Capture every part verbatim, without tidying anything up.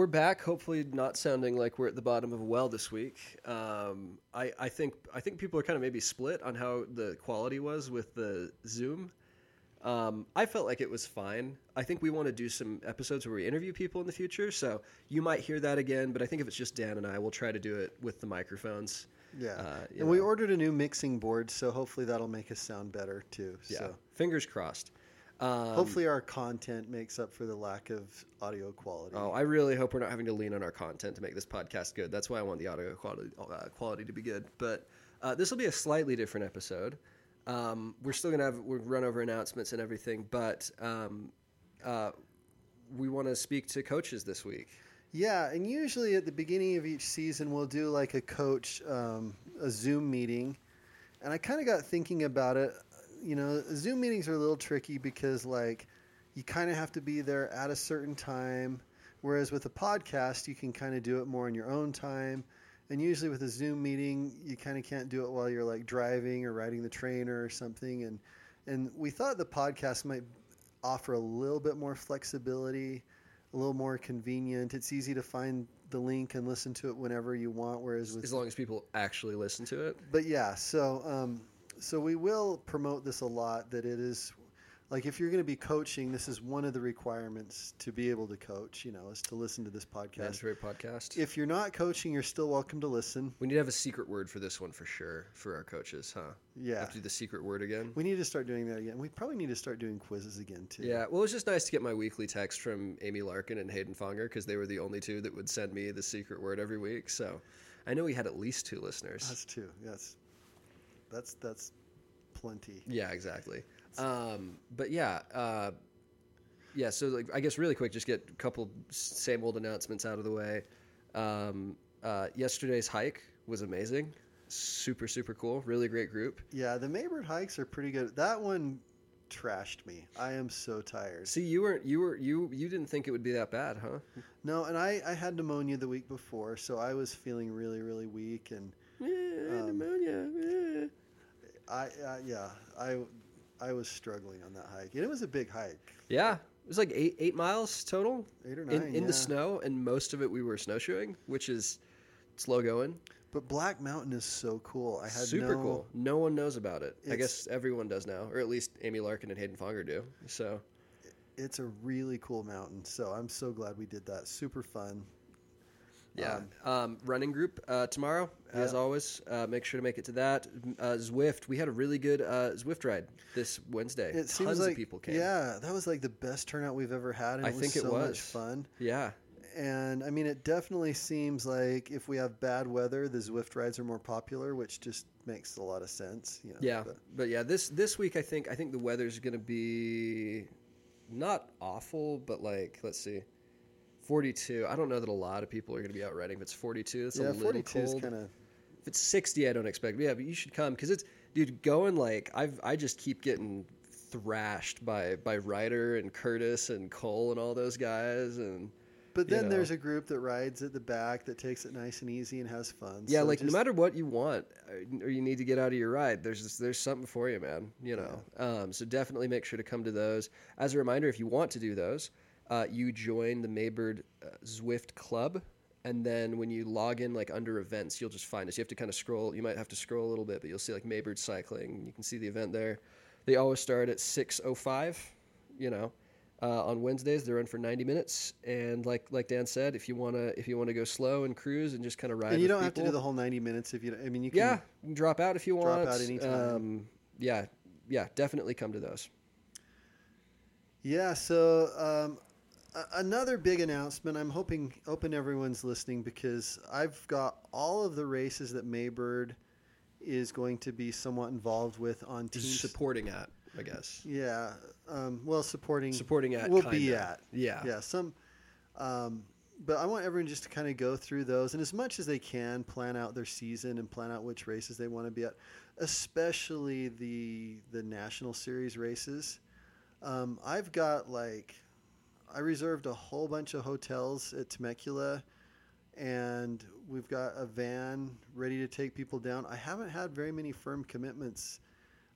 we're back. Hopefully, not sounding like we're at the bottom of a well this week. Um, I I think I think people are kind of maybe split on how the quality was with the Zoom. Um, I felt like it was fine. I think we want to do some episodes where we interview people in the future, so you might hear that again. But I think if it's just Dan and I, we'll try to do it with the microphones. Yeah, uh, and know. we ordered a new mixing board, so hopefully that'll make us sound better too. Yeah, so. Fingers crossed. Um, hopefully our content makes up for the lack of audio quality. Oh, I really hope we're not having to lean on our content to make this podcast good. That's why I want the audio quality, uh, quality to be good. But uh, this will be a slightly different episode. Um, we're still going to have we've run over announcements and everything, but um, uh, we want to speak to coaches this week. Yeah, and usually at the beginning of each season, we'll do like a coach, um, a Zoom meeting. And I kind of got thinking about it. You know, Zoom meetings are a little tricky because, like, you kind of have to be there at a certain time, whereas with a podcast, you can kind of do it more in your own time. And usually with a Zoom meeting, you kind of can't do it while you're, like, driving or riding the train or something. And and we thought the podcast might offer a little bit more flexibility, a little more convenient. It's easy to find the link and listen to it whenever you want, whereas with, as long as people actually listen to it. But, yeah, so... Um, So we will promote this a lot, that it is like, if you're going to be coaching, this is one of the requirements to be able to coach, you know, is to listen to this podcast. Great podcast. If you're not coaching, you're still welcome to listen. We need to have a secret word for this one for sure for our coaches, huh? Yeah. Have to do the secret word again. We need to start doing that again. We probably need to start doing quizzes again too. Yeah. Well, it's just nice to get my weekly text from Amy Larkin and Hayden Fonger, because they were the only two that would send me the secret word every week. So I know we had at least two listeners. That's two. Yes. That's that's plenty. Yeah, exactly. Um, but yeah, uh, yeah. So like, I guess really quick, just get a couple same old announcements out of the way. Um, uh, yesterday's hike was amazing, super super cool, really great group. Yeah, the Maybird hikes are pretty good. That one trashed me. I am so tired. See, you weren't you were you you didn't think it would be that bad, huh? No, and I I had pneumonia the week before, so I was feeling really really weak and. Yeah, um, pneumonia. Yeah. I uh, yeah, I I was struggling on that hike, and it was a big hike. Yeah, it was like eight eight miles total. Eight or nine in, in yeah. the snow, and most of it we were snowshoeing, which is slow going. But Black Mountain is so cool. I had super no, cool. No one knows about it. I guess everyone does now, or at least Amy Larkin and Hayden Fonger do. So it's a really cool mountain. So I'm so glad we did that. Super fun. Yeah, um, um, running group uh, tomorrow, yeah. as always. Uh, make sure to make it to that. Uh, Zwift, we had a really good uh, Zwift ride this Wednesday. It seems Tons like, of people came. Yeah, that was like the best turnout we've ever had. And I it was think it so was. much fun. Yeah. And, I mean, it definitely seems like if we have bad weather, the Zwift rides are more popular, which just makes a lot of sense. You know, yeah, but. but, yeah, this this week I think I think the weather's going to be not awful, but, like, let's see. forty-two. I don't know that a lot of people are going to be out riding. If it's forty-two, it's yeah, a little forty-two cold. Is kinda... If it's sixty, I don't expect. Yeah, but you should come because it's dude going like I've I just keep getting thrashed by by Ryder and Curtis and Cole and all those guys and. But then you know. There's a group that rides at the back that takes it nice and easy and has fun. Yeah, so like just... no matter what you want or you need to get out of your ride, there's just, there's something for you, man. You know, yeah. um, so definitely make sure to come to those. As a reminder, if you want to do those. Uh, you join the Maybird uh, Zwift Club, and then when you log in, like under events, you'll just find us. You have to kind of scroll. You might have to scroll a little bit, but you'll see like Maybird Cycling. You can see the event there. They always start at six oh five, you know, uh, on Wednesdays. They run for ninety minutes, and like like Dan said, if you wanna if you wanna go slow and cruise and just kind of ride, and you don't with have people, to do the whole ninety minutes if you. I mean, you can yeah, you can drop out if you want. Drop out anytime. Um, yeah, yeah, definitely come to those. Yeah. So. Um, Another big announcement. I'm hoping hoping everyone's listening because I've got all of the races that Maybird is going to be somewhat involved with on team supporting at, I guess. Yeah. Um, well, supporting supporting at will be at. Yeah. Yeah. Some. Um, but I want everyone just to kind of go through those and as much as they can plan out their season and plan out which races they want to be at, especially the the national series races. Um, I've got like. I reserved a whole bunch of hotels at Temecula, and we've got a van ready to take people down. I haven't had very many firm commitments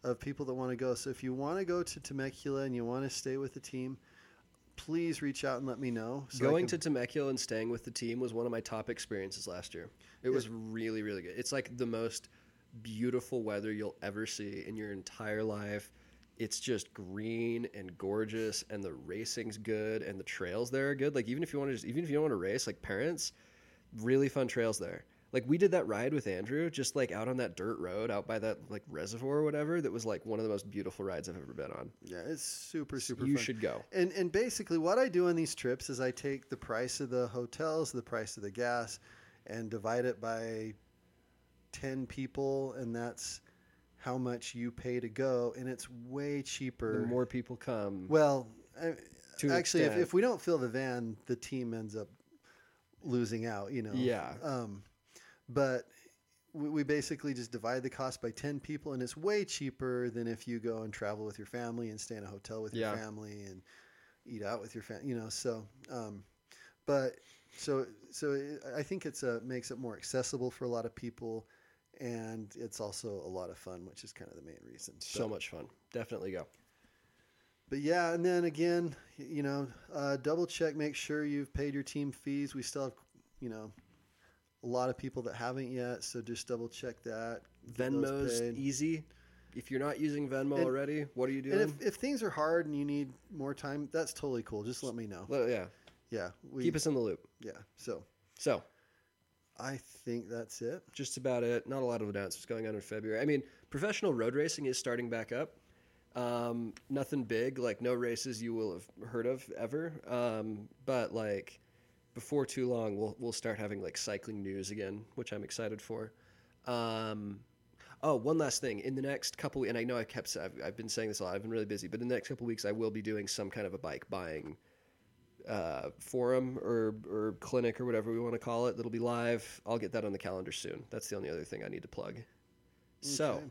of people that want to go. So if you want to go to Temecula and you want to stay with the team, please reach out and let me know. So Going can... to Temecula and staying with the team was one of my top experiences last year. It yeah. was really, really good. It's like the most beautiful weather you'll ever see in your entire life. It's just green and gorgeous, and the racing's good, and the trails there are good. Like, even if you want to just, even if you don't want to race, like parents, really fun trails there. Like, we did that ride with Andrew, just like out on that dirt road out by that like reservoir or whatever. That was like one of the most beautiful rides I've ever been on. Yeah, it's super, super you fun. You should go. And and basically what I do on these trips is I take the price of the hotels, the price of the gas, and divide it by ten people, and that's how much you pay to go, and it's way cheaper. The more people come. Well, I, actually, if, if we don't fill the van, the team ends up losing out, you know. Yeah. Um, but we, we basically just divide the cost by ten people, and it's way cheaper than if you go and travel with your family and stay in a hotel with your yeah. family and eat out with your family, you know. So, um, but so so it, I think it's a, makes it more accessible for a lot of people. And it's also a lot of fun, which is kind of the main reason. So, so much fun. Definitely go. But yeah, and then again, you know, uh, double check, make sure you've paid your team fees. We still have, you know, a lot of people that haven't yet. So just double check that. Venmo's easy. If you're not using Venmo and, already, what are you doing? And if, if things are hard and you need more time, that's totally cool. Just let me know. Well, yeah. Yeah. We, Keep us in the loop. Yeah. So. So. I think that's it. Just about it. Not a lot of announcements going on in February. I mean, professional road racing is starting back up. Um, nothing big, like no races you will have heard of ever. Um, but like before too long, we'll we'll start having like cycling news again, which I'm excited for. Um, oh, one last thing. In the next couple, and I know I kept I've, I've been saying this a lot. I've been really busy, but in the next couple weeks, I will be doing some kind of a bike buying uh forum or or clinic or whatever we want to call it. That'll be live. I'll get that on the calendar soon. That's the only other thing I need to plug. Okay. So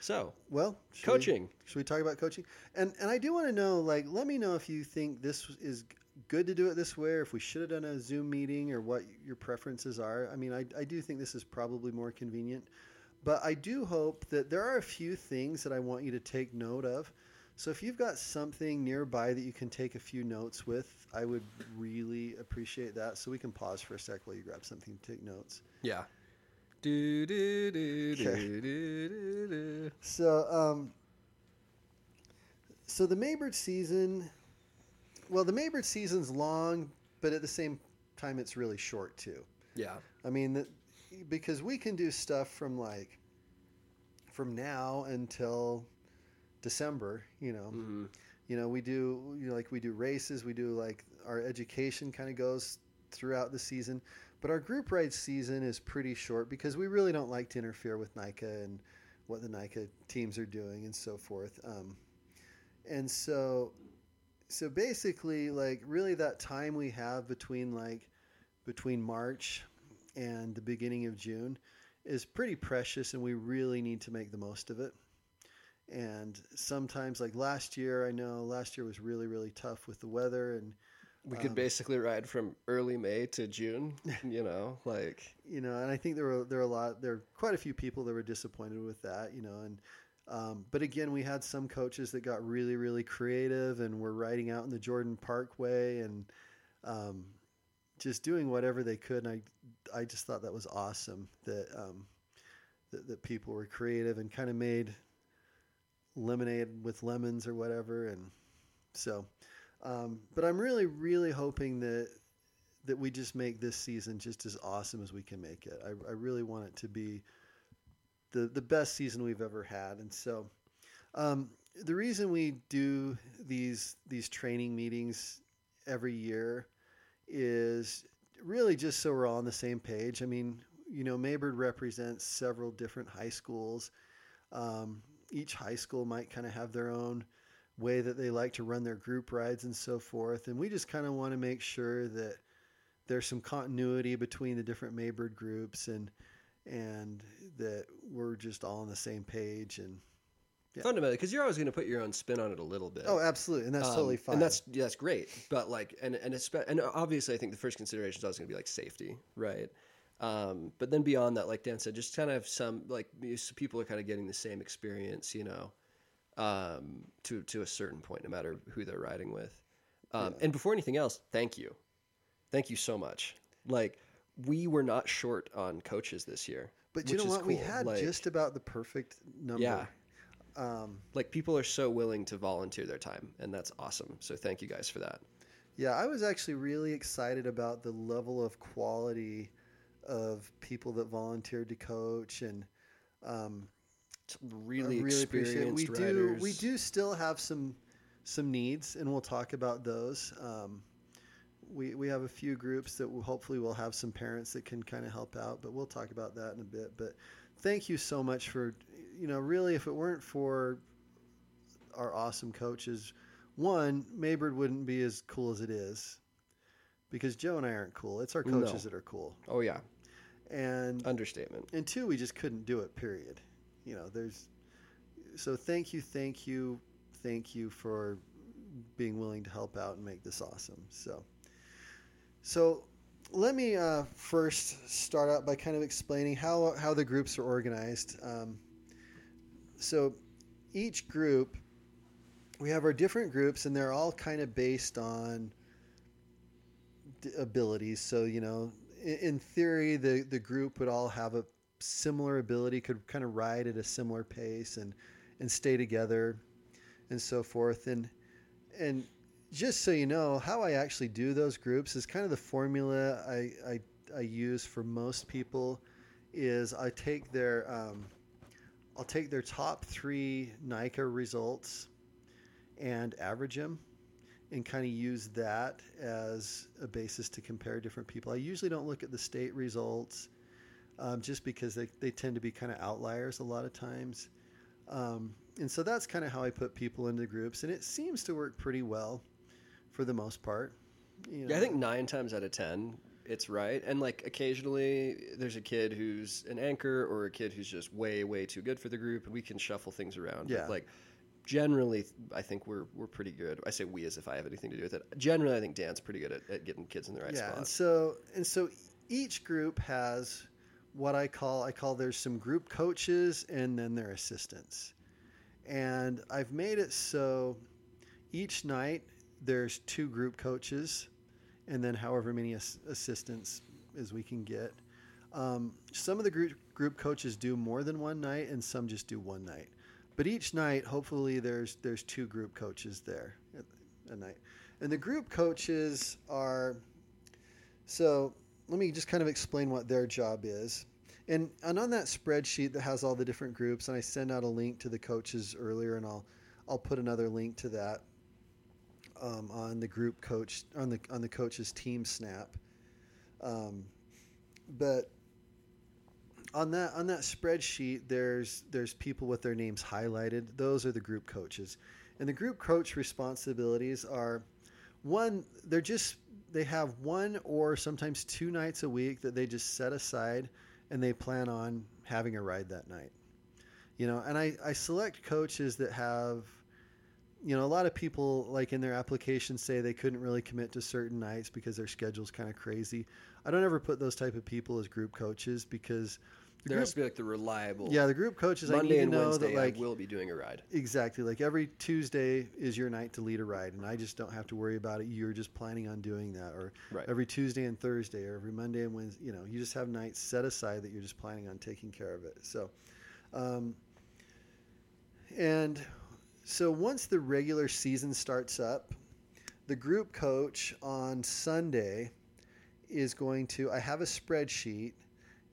so well should coaching. We, should we talk about coaching? And and I do want to know, like, let me know if you think this is good to do it this way, or if we should have done a Zoom meeting, or what your preferences are. I mean, I I do think this is probably more convenient, but I do hope that there are a few things that I want you to take note of. So if you've got something nearby that you can take a few notes with, I would really appreciate that. So we can pause for a sec while you grab something to take notes. Yeah. Do, do, do, do, do, do, do. So, um, so the Maybird season, well, the Maybird season's long, but at the same time, it's really short too. Yeah. I mean, the, because we can do stuff from like, from now until December, you know, mm-hmm. you know, we do, you know, like we do races, we do like our education kind of goes throughout the season, but our group ride season is pretty short because we really don't like to interfere with NICA and what the NICA teams are doing and so forth. Um, and so, so basically like really that time we have between like, between March and the beginning of June is pretty precious, and we really need to make the most of it. And sometimes, like last year, I know last year was really, really tough with the weather, and we um, could basically ride from early May to June, you know, like, you know, and I think there were, there were a lot, there were quite a few people that were disappointed with that, you know, and, um, but again, we had some coaches that got really, really creative and were riding out in the Jordan Parkway and, um, just doing whatever they could. And I, I just thought that was awesome that, um, that, that people were creative and kind of made lemonade with lemons or whatever. And so, um, but I'm really, really hoping that, that we just make this season just as awesome as we can make it. I, I really want it to be the, the best season we've ever had. And so, um, the reason we do these, these training meetings every year is really just so we're all on the same page. I mean, you know, Maybird represents several different high schools. Um, Each high school might kind of have their own way that they like to run their group rides and so forth. And we just kind of want to make sure that there's some continuity between the different Maybird groups, and, and that we're just all on the same page. And yeah. Fundamentally, because you're always going to put your own spin on it a little bit. Oh, absolutely. And that's um, totally fine. And that's, that's great. But like, and, and it's, and obviously I think the first consideration is always going to be like safety. Right. Um, but then beyond that, like Dan said, just kind of some, like, people are kind of getting the same experience, you know, um, to, to a certain point, no matter who they're riding with. Um, yeah. And before anything else, thank you. Thank you so much. Like, we were not short on coaches this year. But you know what? Cool. We had like, just about the perfect number. Yeah. Um, like, people are so willing to volunteer their time, and that's awesome. So thank you guys for that. Yeah, I was actually really excited about the level of quality of people that volunteered to coach, and um, really, I really experienced appreciate it. We riders. do, we do still have some some needs, and we'll talk about those. Um, we we have a few groups that will hopefully we'll have some parents that can kind of help out, but we'll talk about that in a bit. But thank you so much for, you know, really, if it weren't for our awesome coaches. One, Maybird wouldn't be as cool as it is, because Joe and I aren't cool. It's our coaches no. that are cool. Oh, yeah. And understatement. And two, we just couldn't do it, period. You know, there's so thank you, thank you, thank you for being willing to help out and make this awesome. So, so let me uh, first start out by kind of explaining how, how the groups are organized. Um, so each group, we have our different groups, and they're all kind of based on d- abilities. So, you know, in, in theory, the, the group would all have a similar ability, could kind of ride at a similar pace and, and stay together and so forth. And, and just so you know, how I actually do those groups is kind of the formula I, I, I use for most people is I take their, um, I'll take their top three N I C A results and average them and kind of use that as a basis to compare different people. I usually don't look at the state results um, just because they, they tend to be kind of outliers a lot of times. Um, and so that's kind of how I put people into groups, and it seems to work pretty well for the most part. You know? Yeah, I think nine times out of ten it's right. And like occasionally there's a kid who's an anchor or a kid who's just way, way too good for the group, and we can shuffle things around. Yeah. But like, generally, I think we're we're pretty good. I say we as if I have anything to do with it. Generally, I think Dan's pretty good at, at getting kids in the right yeah, spot. Yeah, and so and so each group has what I call I call there's some group coaches and then their assistants. And I've made it so each night there's two group coaches, and then however many as, assistants as we can get. Um, some of the group group coaches do more than one night, and some just do one night. But each night, hopefully, there's there's two group coaches there a night. And the group coaches are, so let me just kind of explain what their job is. And, and on that spreadsheet that has all the different groups, and I send out a link to the coaches earlier, and I'll I'll put another link to that um, on the group coach on the on the coaches TeamSnap. Um, but On that on that spreadsheet, there's there's people with their names highlighted. Those are the group coaches, and the group coach responsibilities are, one, they're just they have one or sometimes two nights a week that they just set aside, and they plan on having a ride that night, you know. And I, I select coaches that have, you know, a lot of people like in their application say they couldn't really commit to certain nights because their schedule's kind of crazy. I don't ever put those type of people as group coaches because. The there group, has to be like the reliable. Yeah, the group coaches. Monday I need and to know Wednesday, that like I will be doing a ride. Exactly, like every Tuesday is your night to lead a ride, and I just don't have to worry about it. You're just planning on doing that, or right. every Tuesday and Thursday, or every Monday and Wednesday. You know, you just have nights set aside that you're just planning on taking care of it. So, um, and so once the regular season starts up, the group coach on Sunday is going to. I have a spreadsheet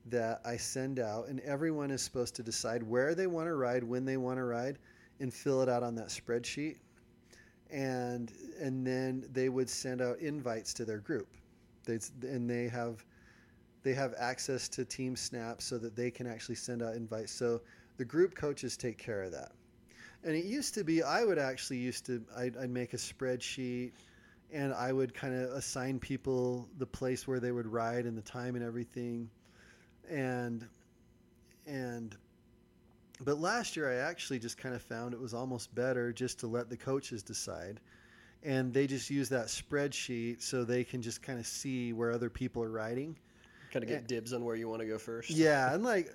that I send out, and everyone is supposed to decide where they want to ride, when they want to ride, and fill it out on that spreadsheet. And and then they would send out invites to their group. They and they have they have access to TeamSnap so that they can actually send out invites. So the group coaches take care of that. And it used to be I would actually used to I'd, I'd make a spreadsheet, and I would kind of assign people the place where they would ride and the time and everything. And, and, but last year I actually just kind of found it was almost better just to let the coaches decide, and they just use that spreadsheet so they can just kind of see where other people are riding. Kind of get and, dibs on where you want to go first. Yeah. And like,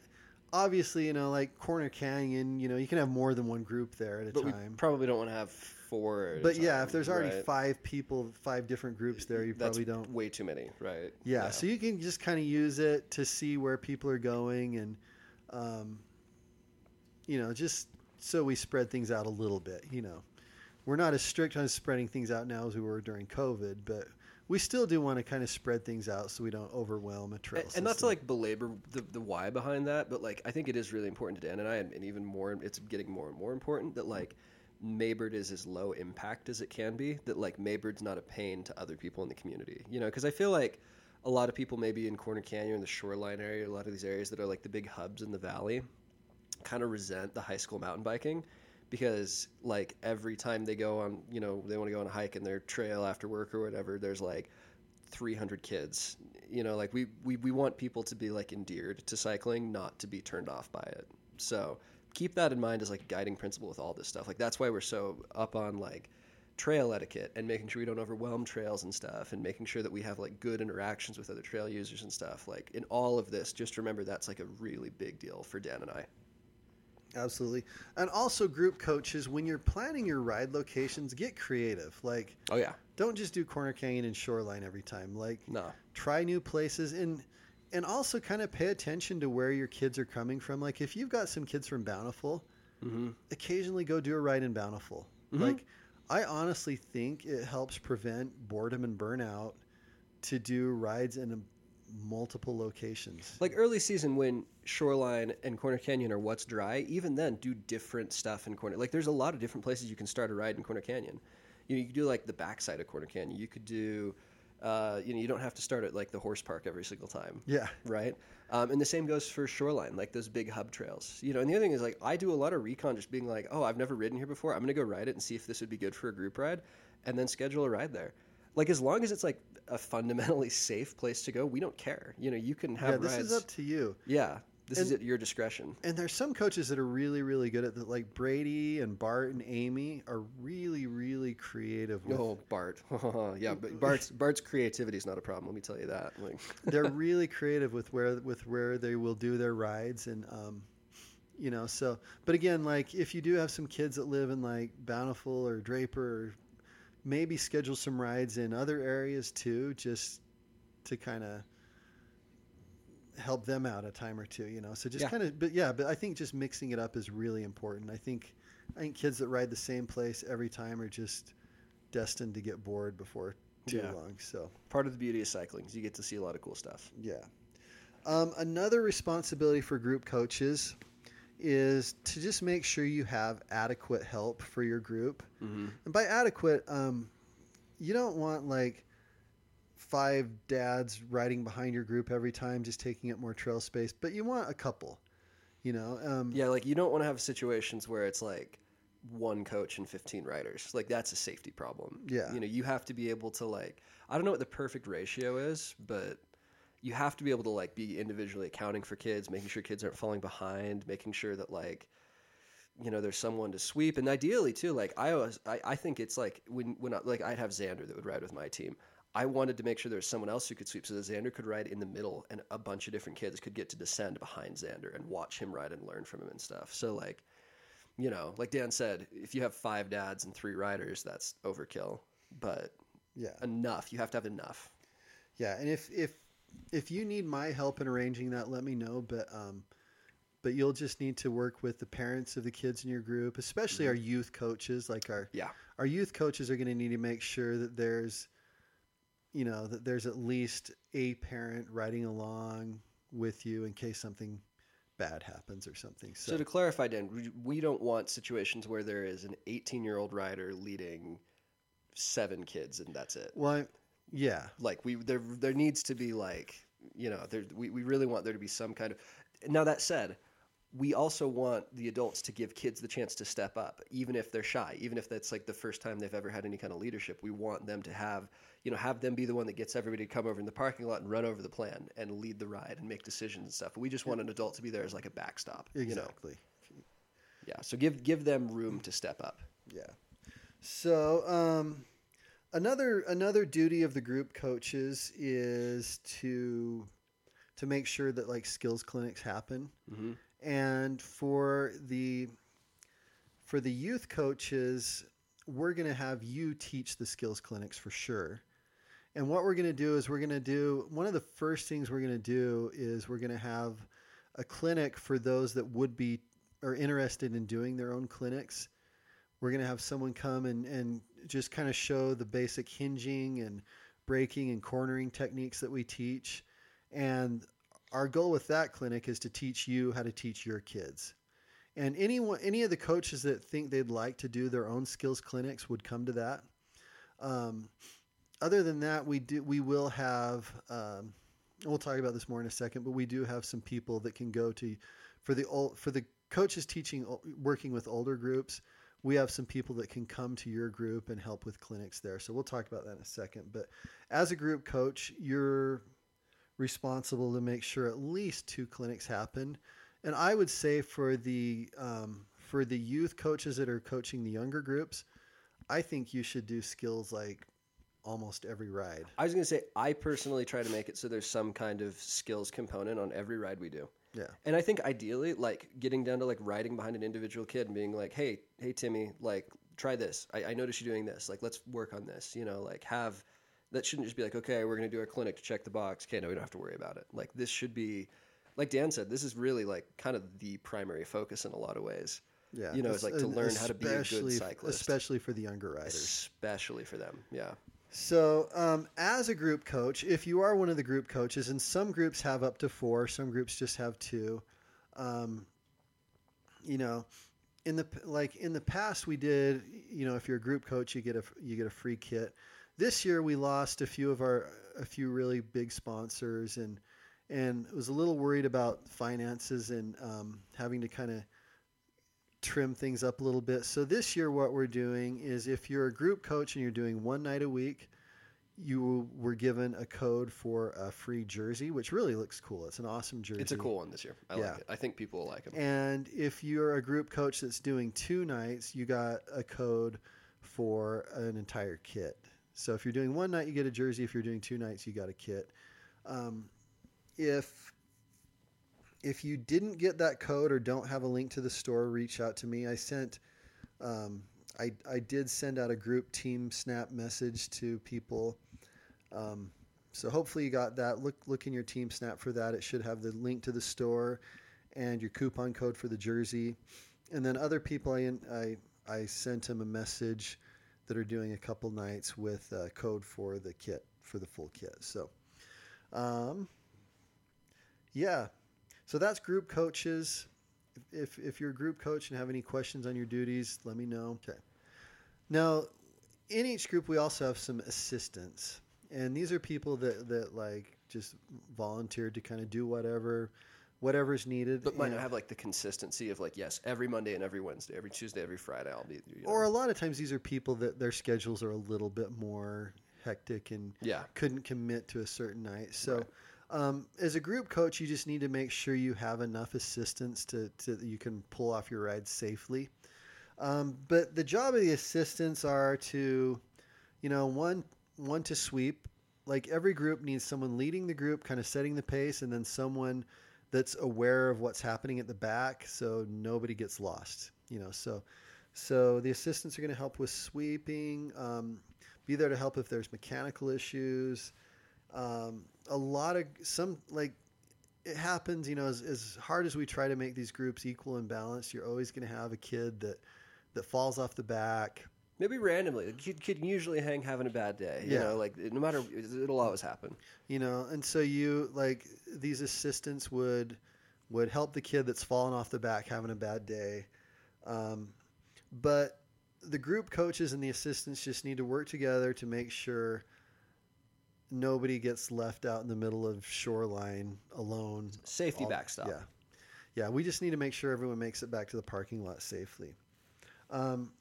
obviously, you know, like Corner Canyon, you know, you can have more than one group there at a but time. We probably don't want to have four. But yeah, if there's already right? five people, five different groups there, you That's probably don't. Way too many, right? Yeah, yeah. So you can just kind of use it to see where people are going, and um, you know, just so we spread things out a little bit. You know, we're not as strict on spreading things out now as we were during COVID, but we still do want to kind of spread things out so we don't overwhelm a trail. And, and not to like belabor the, the why behind that, but like I think it is really important to Dan and I, and even more, it's getting more and more important that like Maybird is as low impact as it can be. That like Maybird's not a pain to other people in the community, you know, because I feel like a lot of people maybe in Corner Canyon, the Shoreline area, a lot of these areas that are like the big hubs in the valley, kind of resent the high school mountain biking. Because, like, every time they go on, you know, they want to go on a hike in their trail after work or whatever, there's, like, three hundred kids. You know, like, we, we, we want people to be, like, endeared to cycling, not to be turned off by it. So keep that in mind as, like, a guiding principle with all this stuff. Like, that's why we're so up on, like, trail etiquette and making sure we don't overwhelm trails and stuff and making sure that we have, like, good interactions with other trail users and stuff. Like, in all of this, just remember that's, like, a really big deal for Dan and I. Absolutely. And also group coaches, when you're planning your ride locations, get creative. Like, oh yeah, don't just do Corner Canyon and Shoreline every time. Like, no, try new places and and also kind of pay attention to where your kids are coming from. Like, if you've got some kids from Bountiful, mm-hmm. occasionally go do a ride in Bountiful. Mm-hmm. Like, I honestly think it helps prevent boredom and burnout to do rides in a multiple locations. Like early season when Shoreline and Corner Canyon are what's dry, even then do different stuff in Corner. Like there's a lot of different places you can start a ride in Corner Canyon. You know, you could do like the backside of Corner Canyon. You could do, uh, you know, you don't have to start at like the horse park every single time. Yeah. Right. Um, and the same goes for Shoreline, like those big hub trails, you know, and the other thing is like, I do a lot of recon just being like, oh, I've never ridden here before. I'm going to go ride it and see if this would be good for a group ride and then schedule a ride there. Like, as long as it's, like, a fundamentally safe place to go, we don't care. You know, you can have rides. Yeah, this rides. Is up to you. Yeah, this and, is at your discretion. And there's some coaches that are really, really good at that. Like, Brady and Bart and Amy are really, really creative. With... Oh, Bart. yeah, but Bart's Bart's creativity is not a problem, let me tell you that. Like, they're really creative with where with where they will do their rides and, um, you know, so. But, again, like, if you do have some kids that live in, like, Bountiful or Draper or maybe schedule some rides in other areas too, just to kind of help them out a time or two, you know? So just yeah. kind of, but yeah, but I think just mixing it up is really important. I think, I think kids that ride the same place every time are just destined to get bored before too yeah. long. So part of the beauty of cycling is you get to see a lot of cool stuff. Yeah. Um, another responsibility for group coaches is to just make sure you have adequate help for your group. Mm-hmm. And by adequate, um, you don't want like five dads riding behind your group every time, just taking up more trail space, but you want a couple, you know? Um, yeah. Like you don't want to have situations where it's like one coach and fifteen riders. Like that's a safety problem. Yeah. You know, you have to be able to like, I don't know what the perfect ratio is, but you have to be able to like be individually accounting for kids, making sure kids aren't falling behind, making sure that like, you know, there's someone to sweep. And ideally too, like I always, I, I think it's like when, when I, like I'd have Xander that would ride with my team. I wanted to make sure there was someone else who could sweep so that Xander could ride in the middle and a bunch of different kids could get to descend behind Xander and watch him ride and learn from him and stuff. So like, you know, like Dan said, if you have five dads and three riders, that's overkill, but yeah, enough, you have to have enough. Yeah. And if, if, If you need my help in arranging that, let me know. But um, but you'll just need to work with the parents of the kids in your group, especially mm-hmm. our youth coaches. Like our yeah. our youth coaches are going to need to make sure that there's, you know, that there's at least a parent riding along with you in case something bad happens or something. So, so to clarify, Dan, we don't want situations where there is an eighteen-year-old rider leading seven kids and that's it. Well. I, Yeah. Like we, there, there needs to be like, you know, there, we, we really want there to be some kind of, now that said, we also want the adults to give kids the chance to step up, even if they're shy, even if that's like the first time they've ever had any kind of leadership, we want them to have, you know, have them be the one that gets everybody to come over in the parking lot and run over the plan and lead the ride and make decisions and stuff. But we just want an adult to be there as like a backstop. Exactly. You know? Yeah. So give, give them room to step up. Yeah. So, um, Another another duty of the group coaches is to to make sure that like skills clinics happen, mm-hmm. and for the for the youth coaches, we're going to have you teach the skills clinics for sure. And what we're going to do is we're going to do, one of the first things we're going to do is we're going to have a clinic for those that would be or interested in doing their own clinics. We're going to have someone come and, and just kind of show the basic hinging and braking and cornering techniques that we teach. And our goal with that clinic is to teach you how to teach your kids. And anyone, any of the coaches that think they'd like to do their own skills clinics would come to that. Um, other than that, we do, we will have, um, we'll talk about this more in a second, but we do have some people that can go to, for the old, for the coaches teaching, working with older groups, we have some people that can come to your group and help with clinics there. So we'll talk about that in a second. But as a group coach, you're responsible to make sure at least two clinics happen. And I would say for the um, for the youth coaches that are coaching the younger groups, I think you should do skills like almost every ride. I was going to say, I personally try to make it so there's some kind of skills component on every ride we do. Yeah. And I think ideally, like getting down to like riding behind an individual kid and being like, hey, hey, Timmy, like try this. I, I noticed you doing this. Like, let's work on this, you know, like have, that shouldn't just be like, okay, we're going to do a clinic to check the box. Okay, no, we don't have to worry about it. Like this should be, like Dan said, this is really like kind of the primary focus in a lot of ways. Yeah. You know, it's like to learn how to be a good cyclist. Especially for the younger riders. Especially for them. Yeah. So um, as a group coach, if you are one of the group coaches, and some groups have up to four, some groups just have two, um, you know, in the, like in the past we did, you know, if you're a group coach, you get a, you get a free kit. This year we lost a few of our, a few really big sponsors and, and was a little worried about finances and um, having to kind of trim things up a little bit. So this year what we're doing is if you're a group coach and you're doing one night a week, you were given a code for a free jersey, which really looks cool. It's an awesome jersey. It's a cool one this year. I yeah. like it. I think people will like it. And if you're a group coach that's doing two nights, you got a code for an entire kit. So if you're doing one night, you get a jersey. If you're doing two nights, you got a kit. Um, If if you didn't get that code or don't have a link to the store, reach out to me. I sent um, I I did send out a group TeamSnap message to people. Um, so hopefully you got that. Look look in your TeamSnap for that. It should have the link to the store and your coupon code for the jersey. And then other people I I I sent them a message that are doing a couple nights with a code for the kit for the full kit. So. Um, Yeah. So that's group coaches. If if you're a group coach and have any questions on your duties, let me know. Okay. Now, in each group, we also have some assistants. And these are people that, that like, just volunteered to kind of do whatever, whatever's needed. But might not have, like, the consistency of, like, yes, every Monday and every Wednesday, every Tuesday, every Friday, I'll be, you know. Or a lot of times these are people that their schedules are a little bit more hectic and yeah. couldn't commit to a certain night. So... Right. Um, as a group coach, you just need to make sure you have enough assistance to, to you can pull off your rides safely. Um, but the job of the assistants are to, you know, one one to sweep. Like every group needs someone leading the group, kind of setting the pace, and then someone that's aware of what's happening at the back, so nobody gets lost. You know, so so the assistants are going to help with sweeping. Um, be there to help if there's mechanical issues. Um, a lot of some, like it happens, you know, as, as hard as we try to make these groups equal and balanced, you're always going to have a kid that, that falls off the back. Maybe randomly. The kid can usually hang having a bad day, you yeah. know, like no matter, it'll always happen, you know? And so you like these assistants would, would help the kid that's fallen off the back, having a bad day. Um, but the group coaches and the assistants just need to work together to make sure nobody gets left out in the middle of Shoreline alone. Safety All, backstop. Yeah. Yeah. We just need to make sure everyone makes it back to the parking lot safely. Um,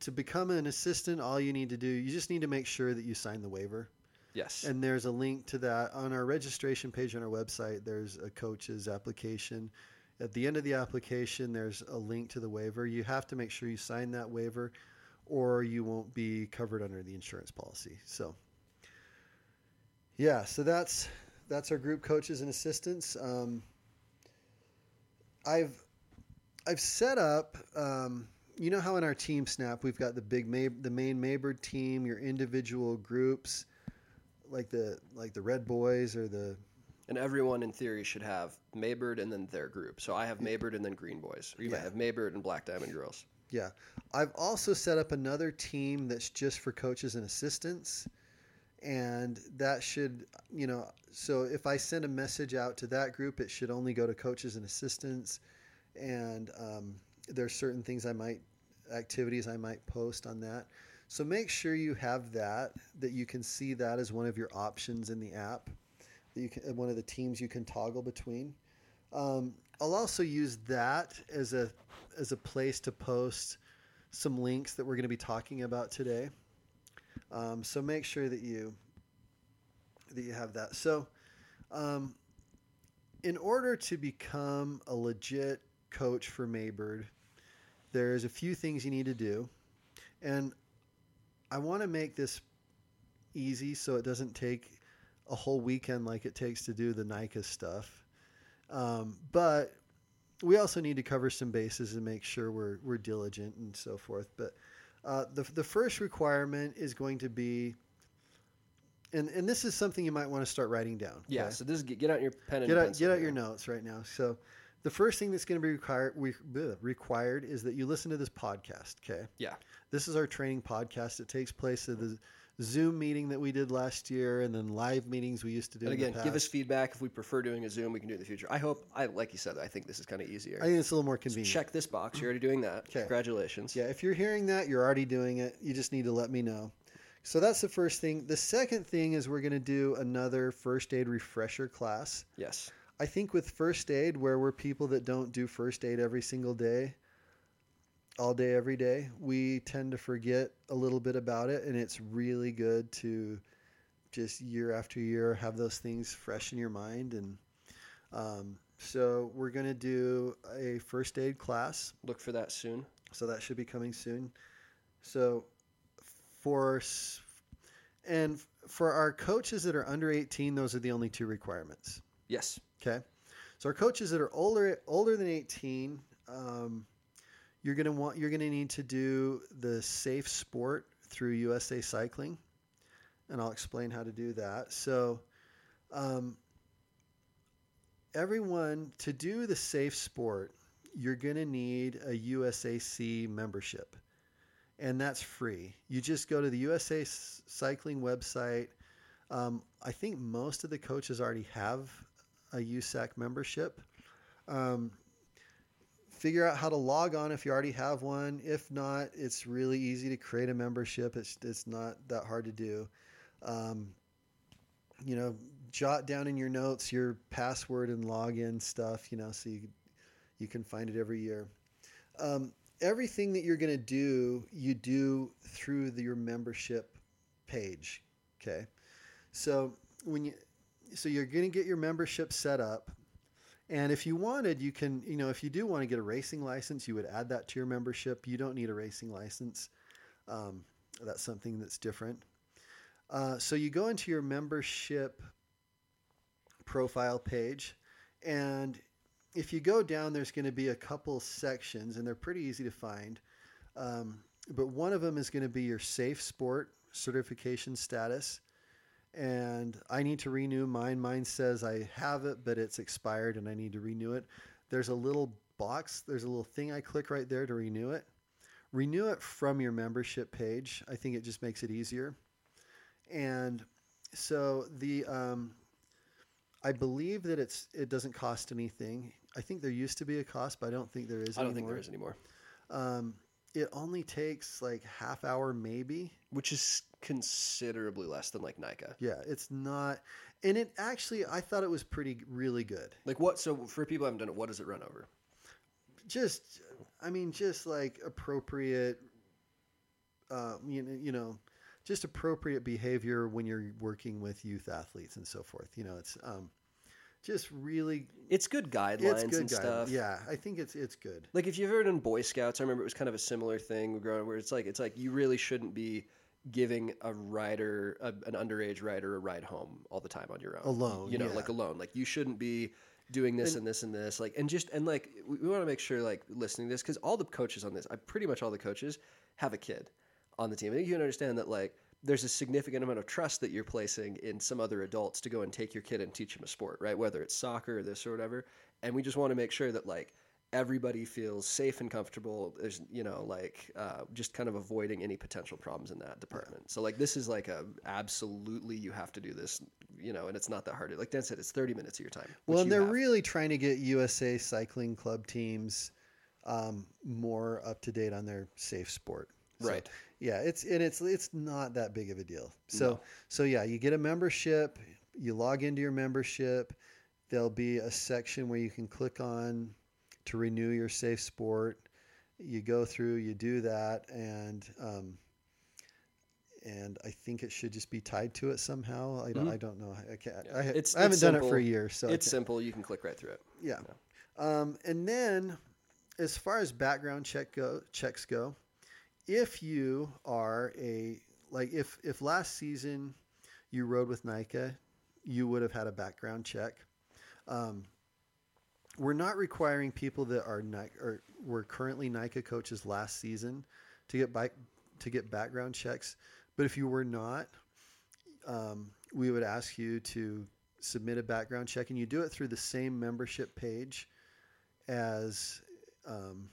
to become an assistant, all you need to do, you just need to make sure that you sign the waiver. Yes. And there's a link to that on our registration page on our website. There's a coach's application. At the end of the application, there's a link to the waiver. You have to make sure you sign that waiver or you won't be covered under the insurance policy. So, Yeah, so that's that's our group coaches and assistants. Um, I've I've set up um, you know how in our team snap, we've got the big, May, the main Maybird team, your individual groups, like the, like the Red Boys or the, and everyone in theory should have Maybird and then their group. So I have Maybird and then Green Boys, or you yeah. might have Maybird and Black Diamond Girls. Yeah. I've also set up another team that's just for coaches and assistants. And that should, you know, so if I send a message out to that group, it should only go to coaches and assistants. And um, there's certain things I might, activities I might post on that. So make sure you have that, that you can see that as one of your options in the app, that you can, one of the teams you can toggle between. Um, I'll also use that as a as a place to post some links that we're going to be talking about today. Um, so make sure that you that you have that. So um, in order to become a legit coach for Maybird, there's a few things you need to do. And I want to make this easy so it doesn't take a whole weekend like it takes to do the N I C A stuff. Um, but we also need to cover some bases and make sure we're, we're diligent and so forth. But, uh, the, the first requirement is going to be, and, and this is something you might want to start writing down. Yeah. Okay? So this is, get, get out your pen and get out, get out your notes right now. So the first thing that's going to be required, we, bleh, required is that you listen to this podcast. Okay. Yeah. This is our training podcast. It takes place at the Zoom meeting that we did last year, and then live meetings we used to do. And again, in the past, give us feedback if we prefer doing a Zoom. We can do it in the future. I hope, I like you said, I think this is kind of easier. I think it's a little more convenient. So check this box. You're already doing that. Okay. Congratulations. Yeah, if you're hearing that, you're already doing it. You just need to let me know. So that's the first thing. The second thing is we're going to do another first aid refresher class. Yes. I think with first aid, where we're people that don't do first aid every single day, all day, every day, we tend to forget a little bit about it, and it's really good to just year after year have those things fresh in your mind. And um, so we're going to do a first aid class. Look for that soon. So that should be coming soon. So for and for our coaches that are under eighteen, those are the only two requirements. Yes. Okay. So our coaches that are older older than eighteen. Um, You're going to want, you're going to need to do the safe sport through U S A Cycling, and I'll explain how to do that. So, um, everyone, to do the safe sport, you're going to need a U S A C membership, and that's free. You just go to the U S A Cycling website. Um, I think most of the coaches already have a U S A C membership. Um, Figure out how to log on if you already have one. If not, it's really easy to create a membership. It's it's not that hard to do. Um, you know, jot down in your notes your password and login stuff, you know, so you, you can find it every year. Um, everything that you're going to do, you do through the, your membership page, okay? So when you so you're going to get your membership set up. And if you wanted, you can, you know, if you do want to get a racing license, you would add that to your membership. You don't need a racing license. Um, that's something that's different. Uh, so you go into your membership profile page, and if you go down, there's going to be a couple sections, and they're pretty easy to find. Um, but one of them is going to be your safe sport certification status. And I need to renew mine. Mine says I have it, but it's expired and I need to renew it. There's a little box. There's a little thing I click right there to renew it. Renew it from your membership page. I think it just makes it easier. And so the, um, I believe that it's it doesn't cost anything. I think there used to be a cost, but I don't think there is anymore. I don't think there is anymore. Um, It only takes like half hour maybe. Which is considerably less than like N I C A. Yeah, it's not. And it actually, I thought it was pretty, really good. Like what? So for people who haven't done it, what does it run over? Just, I mean, just like appropriate, um, you, you know, just appropriate behavior when you're working with youth athletes and so forth. You know, it's um, just really, it's good guidelines it's good and guide. stuff. Yeah, I think it's it's good. Like if you've ever done Boy Scouts, I remember it was kind of a similar thing growing up where it's like it's like you really shouldn't be giving a rider, a, an underage rider, a ride home all the time on your own alone. You know, yeah. like alone. Like you shouldn't be doing this and, and this and this, like, and just, and like, we, we want to make sure, like, listening to this, because all the coaches on this, I pretty much all the coaches have a kid on the team. And you can understand that, like, there's a significant amount of trust that you're placing in some other adults to go and take your kid and teach them a sport, right? Whether it's soccer or this or whatever. And we just want to make sure that, like, everybody feels safe and comfortable. There's, you know, like, uh, just kind of avoiding any potential problems in that department. Yeah. So, like, this is like a, absolutely, you have to do this, you know, and it's not that hard. Like Dan said, it's thirty minutes of your time. Well, and they're have. really trying to get U S A Cycling Club teams um, more up to date on their safe sport. So, right. Yeah. It's, and it's, it's not that big of a deal. So, no. so yeah, you get a membership, you log into your membership. There'll be a section where you can click on to renew your safe sport. You go through, you do that. And, um, and I think it should just be tied to it somehow. I don't, mm-hmm. I don't know. I can't, yeah. I, it's, I haven't it's done simple. it for a year. So it's simple. You can click right through it. Yeah. yeah. Um, and then as far as background check go checks go, if you are a, like, if, if last season you rode with NICA, you would have had a background check. Um, we're not requiring people that are NICA or were currently NICA coaches last season to get bike, to get background checks. But if you were not, um, we would ask you to submit a background check, and you do it through the same membership page as, um,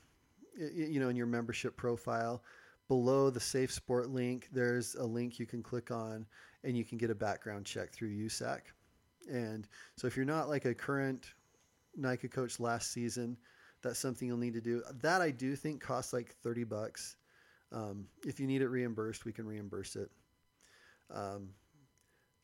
you know, in your membership profile. Below the Safe Sport link, there's a link you can click on, and you can get a background check through U S A C. And so if you're not like a current NICA coach last season, that's something you'll need to do. That I do think costs like thirty bucks. Um, if you need it reimbursed, we can reimburse it. Um,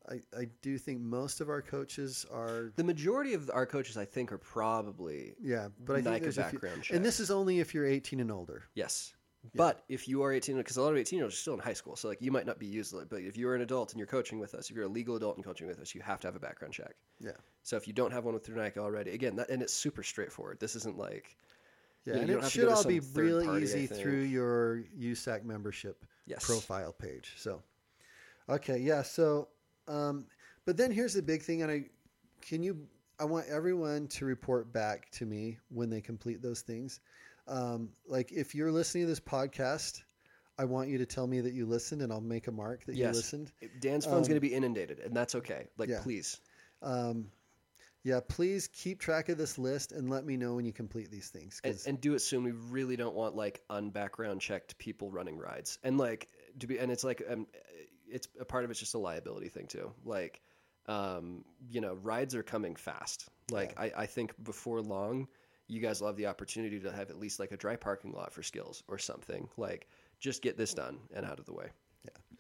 I, I do think most of our coaches are... The majority of our coaches, I think, are probably yeah, but I NICA think background check. And this is only if you're eighteen and older. Yes. Yeah. But if you are eighteen, because a lot of eighteen-year-olds are still in high school, so like you might not be used to it. But if you're an adult and you're coaching with us, if you're a legal adult and coaching with us, you have to have a background check. Yeah. So if you don't have one with NICA already, again, that, and it's super straightforward. This isn't like... Yeah, you know, and it should all be really party, easy through your U S A C membership yes. profile page. So, okay, yeah, so... Um, but then here's the big thing, and I can you I want everyone to report back to me when they complete those things. Um, like if you're listening to this podcast, I want you to tell me that you listened, and I'll make a mark that yes. you listened. Dan's phone's um, going to be inundated, and that's okay. Like yeah. please, um, yeah, please keep track of this list and let me know when you complete these things. And, and do it soon. We really don't want like unbackground checked people running rides, and like to be and it's like. Um, it's a part of it's just a liability thing too. Like, um, you know, rides are coming fast. Like yeah. I, I think before long, you guys will have the opportunity to have at least like a dry parking lot for skills or something. Like just get this done and out of the way. Yeah.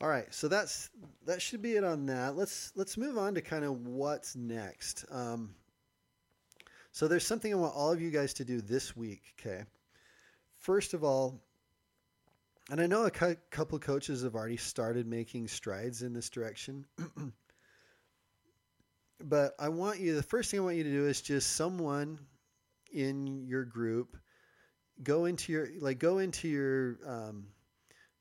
All right. So that's, that should be it on that. Let's, let's move on to kind of what's next. Um, so there's something I want all of you guys to do this week. Okay. First of all, and I know a cu- couple coaches have already started making strides in this direction, but I want you, the first thing I want you to do is just someone in your group, go into your, like go into your, um,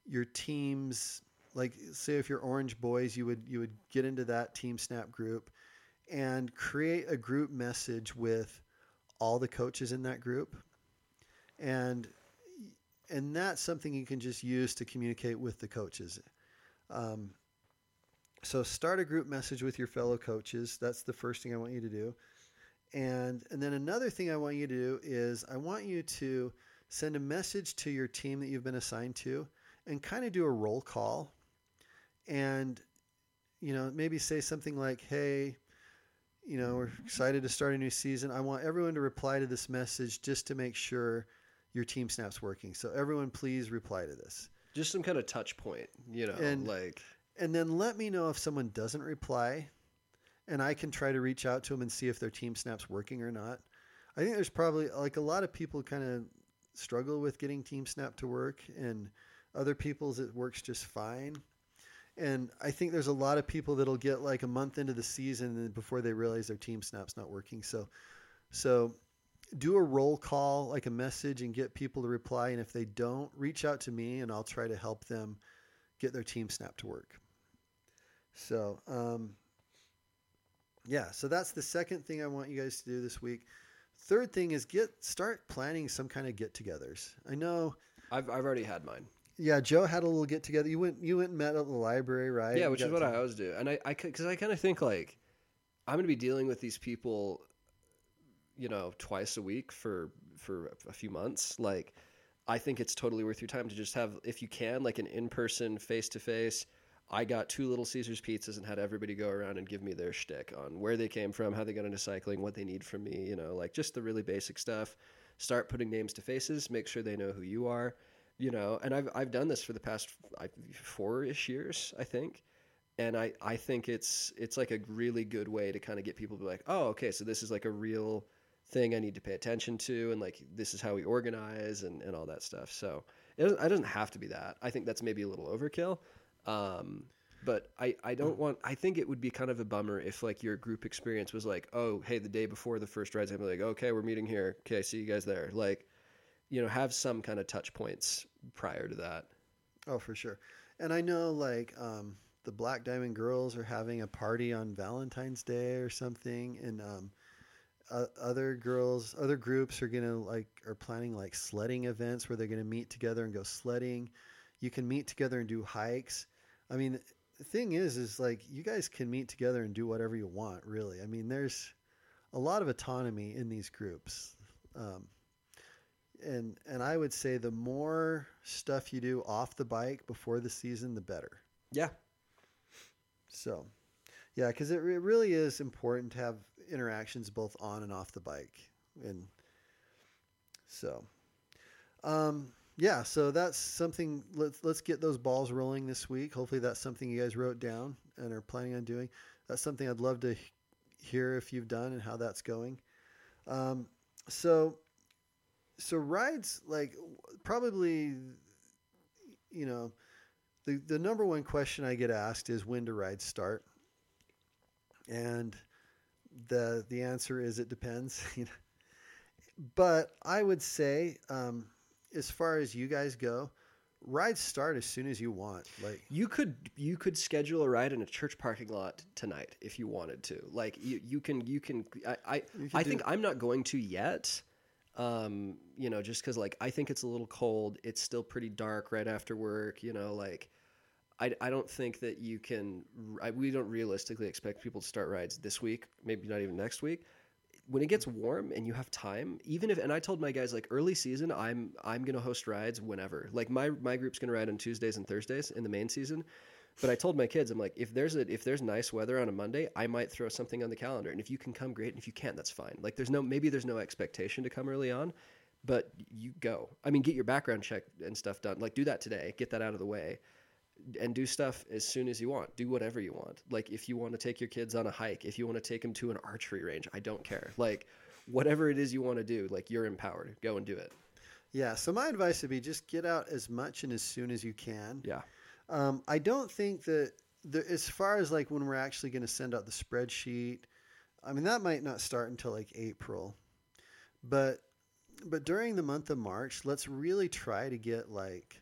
your teams, like say if you're Orange Boys, you would, you would get into that TeamSnap group and create a group message with all the coaches in that group. And And that's something you can just use to communicate with the coaches. Um, so start a group message with your fellow coaches. That's the first thing I want you to do. And and then another thing I want you to do is I want you to send a message to your team that you've been assigned to and kind of do a roll call. And, you know, maybe say something like, hey, you know, we're excited to start a new season. I want everyone to reply to this message just to make sure your team snap's working. So everyone please reply to this. Just some kind of touch point, you know, and, like, and then let me know if someone doesn't reply, and I can try to reach out to them and see if their team snap's working or not. I think there's probably like a lot of people kind of struggle with getting team snap to work, and other people's it works just fine. And I think there's a lot of people that'll get like a month into the season before they realize their team snap's not working. So, so, do a roll call, like a message, and get people to reply. And if they don't, reach out to me and I'll try to help them get their team snap to work. So, um, yeah, so that's the second thing I want you guys to do this week. Third thing is get start planning some kind of get-togethers. I know I've I've already had mine. Yeah, Joe had a little get-together. You went you went and met at the library, right? Yeah, which is what time. I always do. And I I because I kind of think like I'm going to be dealing with these people, you know, twice a week for for a few months. Like, I think it's totally worth your time to just have, if you can, like an in-person, face-to-face. I got two Little Caesars pizzas and had everybody go around and give me their shtick on where they came from, how they got into cycling, what they need from me, you know, like just the really basic stuff. Start putting names to faces, make sure they know who you are, you know, and I've, I've done this for the past four-ish years, I think. And I, I think it's, it's like a really good way to kind of get people to be like, oh, okay, so this is like a real thing I need to pay attention to. And like, this is how we organize and, and all that stuff. So it doesn't, it doesn't have to be that. I think that's maybe a little overkill. Um, but I, I don't want, I think it would be kind of a bummer if like your group experience was like, oh, hey, the day before the first ride's gonna be like, okay, we're meeting here. Okay. See you guys there. Like, you know, have some kind of touch points prior to that. Oh, for sure. And I know like, um, the Black Diamond girls are having a party on Valentine's Day or something. And, um, uh, other girls, other groups are going to like, are planning like sledding events where they're going to meet together and go sledding. You can meet together and do hikes. I mean, the thing is, is like you guys can meet together and do whatever you want, really. I mean, there's a lot of autonomy in these groups. Um, and, and I would say the more stuff you do off the bike before the season, the better. Yeah. So, yeah, because it, it really is important to have interactions both on and off the bike. And so, um, yeah, so that's something. Let's let's get those balls rolling this week. Hopefully that's something you guys wrote down and are planning on doing. That's something I'd love to hear if you've done and how that's going. Um, so, so rides, like probably, you know, The the number one question I get asked is when do rides start? And the the answer is it depends. But I would say, um, as far as you guys go, rides start as soon as you want. Like you could you could schedule a ride in a church parking lot tonight if you wanted to. Like you, you can you can I I, you can I think it. I'm not going to yet. Um, you know, just cause like, I think it's a little cold. It's still pretty dark right after work, you know, like I, I don't think that you can, I, we don't realistically expect people to start rides this week, maybe not even next week. When it gets warm and you have time, even if, and I told my guys like early season, I'm, I'm going to host rides whenever, like my, my group's going to ride on Tuesdays and Thursdays in the main season. But I told my kids, I'm like, if there's a, if there's nice weather on a Monday, I might throw something on the calendar. And if you can come, great. And if you can't, that's fine. Like there's no, maybe there's no expectation to come early on, but you go, I mean, get your background check and stuff done. Like do that today, get that out of the way and do stuff as soon as you want, do whatever you want. Like if you want to take your kids on a hike, if you want to take them to an archery range, I don't care. Like whatever it is you want to do, like you're empowered, go and do it. Yeah. So my advice would be just get out as much and as soon as you can. Yeah. Um, I don't think that the, as far as like when we're actually going to send out the spreadsheet, I mean, that might not start until like April, but, but during the month of March, let's really try to get like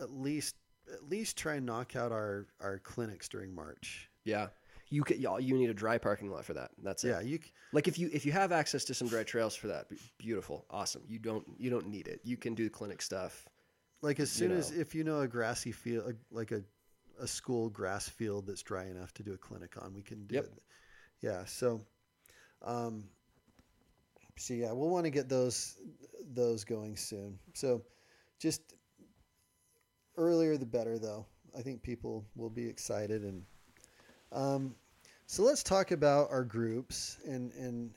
at least, at least try and knock out our, our clinics during March. Yeah. You could, y'all, you need a dry parking lot for that. That's it. Yeah. You like if you, if you have access to some dry trails for that, beautiful. Awesome. You don't, you don't need it. You can do clinic stuff. Like as soon you know. as if you know a grassy field, like a, a school grass field that's dry enough to do a clinic on, we can do yep. it. Yeah. So, um, so yeah, we'll want to get those, those going soon. So just earlier, the better though. I think people will be excited. And, um, so let's talk about our groups and, and,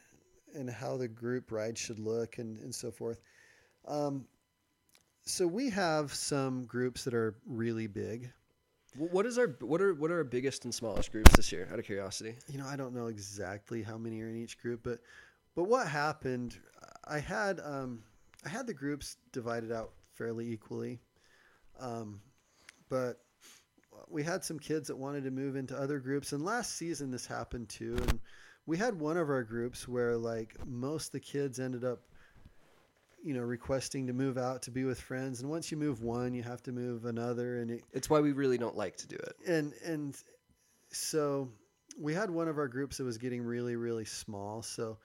and how the group ride should look and, and so forth. Um, So we have some groups that are really big. What is our what are what are our biggest and smallest groups this year? Out of curiosity, you know, I don't know exactly how many are in each group, but but what happened? I had um, I had the groups divided out fairly equally, um, but we had some kids that wanted to move into other groups, and last season this happened too. And we had one of our groups where like most of the kids ended up, you know, requesting to move out to be with friends. And once you move one, you have to move another. And it, it's why we really don't like to do it. And, and so we had one of our groups that was getting really, really small. So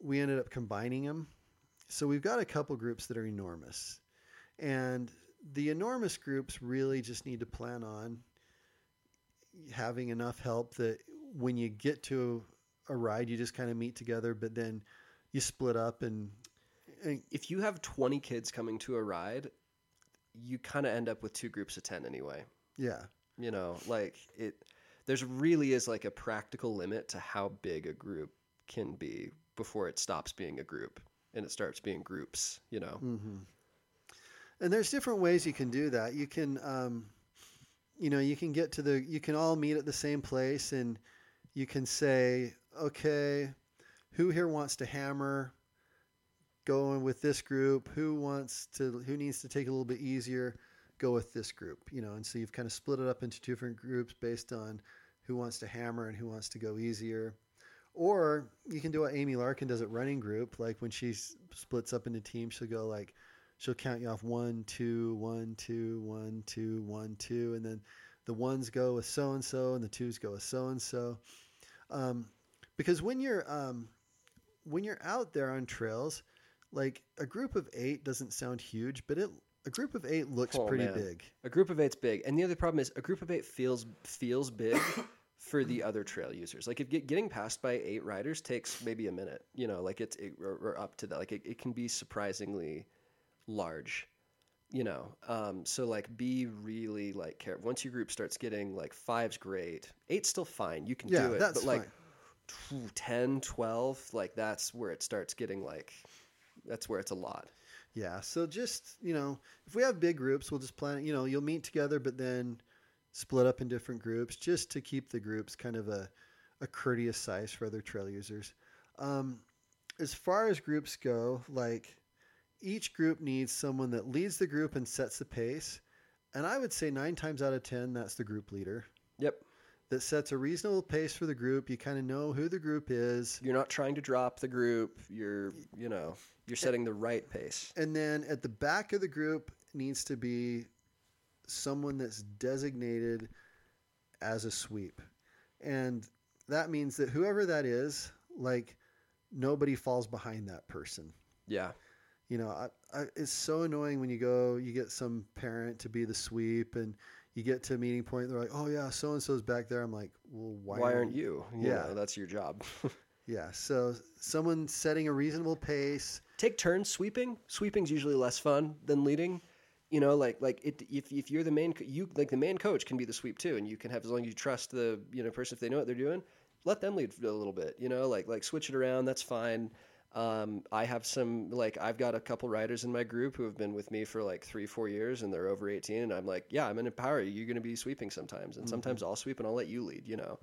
we ended up combining them. So we've got a couple groups that are enormous, and the enormous groups really just need to plan on having enough help that when you get to a ride, you just kind of meet together, but then you split up. And, and if you have twenty kids coming to a ride, you kind of end up with two groups of ten anyway. Yeah. You know, like it, there's really is like a practical limit to how big a group can be before it stops being a group and it starts being groups, you know? Mm-hmm. And there's different ways you can do that. You can, um, you know, you can get to the, you can all meet at the same place, and you can say, okay, who here wants to hammer? Go with this group. Who wants to, who needs to take it a little bit easier? Go with this group, you know? And so you've kind of split it up into two different groups based on who wants to hammer and who wants to go easier. Or you can do what Amy Larkin does at running group. Like when she splits up into teams, she'll go like, she'll count you off one, two, one, two, one, two, one, two. And then the ones go with so-and-so and the twos go with so-and-so. Um, because when you're, um, when you're out there on trails, like a group of eight doesn't sound huge, but it, a group of eight looks oh, pretty man. big. A group of eight's big. And the other problem is a group of eight feels, feels big for the other trail users. Like if getting passed by eight riders takes maybe a minute, you know, like it's, it, or, or up to that. Like it, it can be surprisingly large, you know? Um, so like be really like careful. Once your group starts getting like five's great, eight's still fine. You can yeah, do it. That's but like fine. ten, twelve, like that's where it starts getting like, that's where it's a lot. Yeah. So just, you know, if we have big groups, we'll just plan, you know, you'll meet together, but then split up in different groups just to keep the groups kind of a, a courteous size for other trail users. Um, as far as groups go, like each group needs someone that leads the group and sets the pace. And I would say nine times out of ten, that's the group leader. Yep. That sets a reasonable pace for the group. You kind of know who the group is. You're not trying to drop the group. You're, you know, you're setting the right pace. And then at the back of the group needs to be someone that's designated as a sweep. And that means that whoever that is, like nobody falls behind that person. Yeah. You know, I, I, it's so annoying when you go, you get some parent to be the sweep and you get to a meeting point. They're like, oh yeah, so-and-so's back there. I'm like, well, why, why aren't you? you? Yeah. Know, that's your job. Yeah. So someone setting a reasonable pace. Take turns sweeping. Sweeping's usually less fun than leading. You know, like like it, if if you're the main you like the main coach can be the sweep too, and you can have as long as you trust the you know person if they know what they're doing, let them lead a little bit. You know, like like switch it around. That's fine. Um, I have some like I've got a couple riders in my group who have been with me for like three four years, and they're over eighteen, and I'm like, yeah, I'm gonna empower you. You're gonna be sweeping sometimes, and mm-hmm. sometimes I'll sweep and I'll let you lead. You know,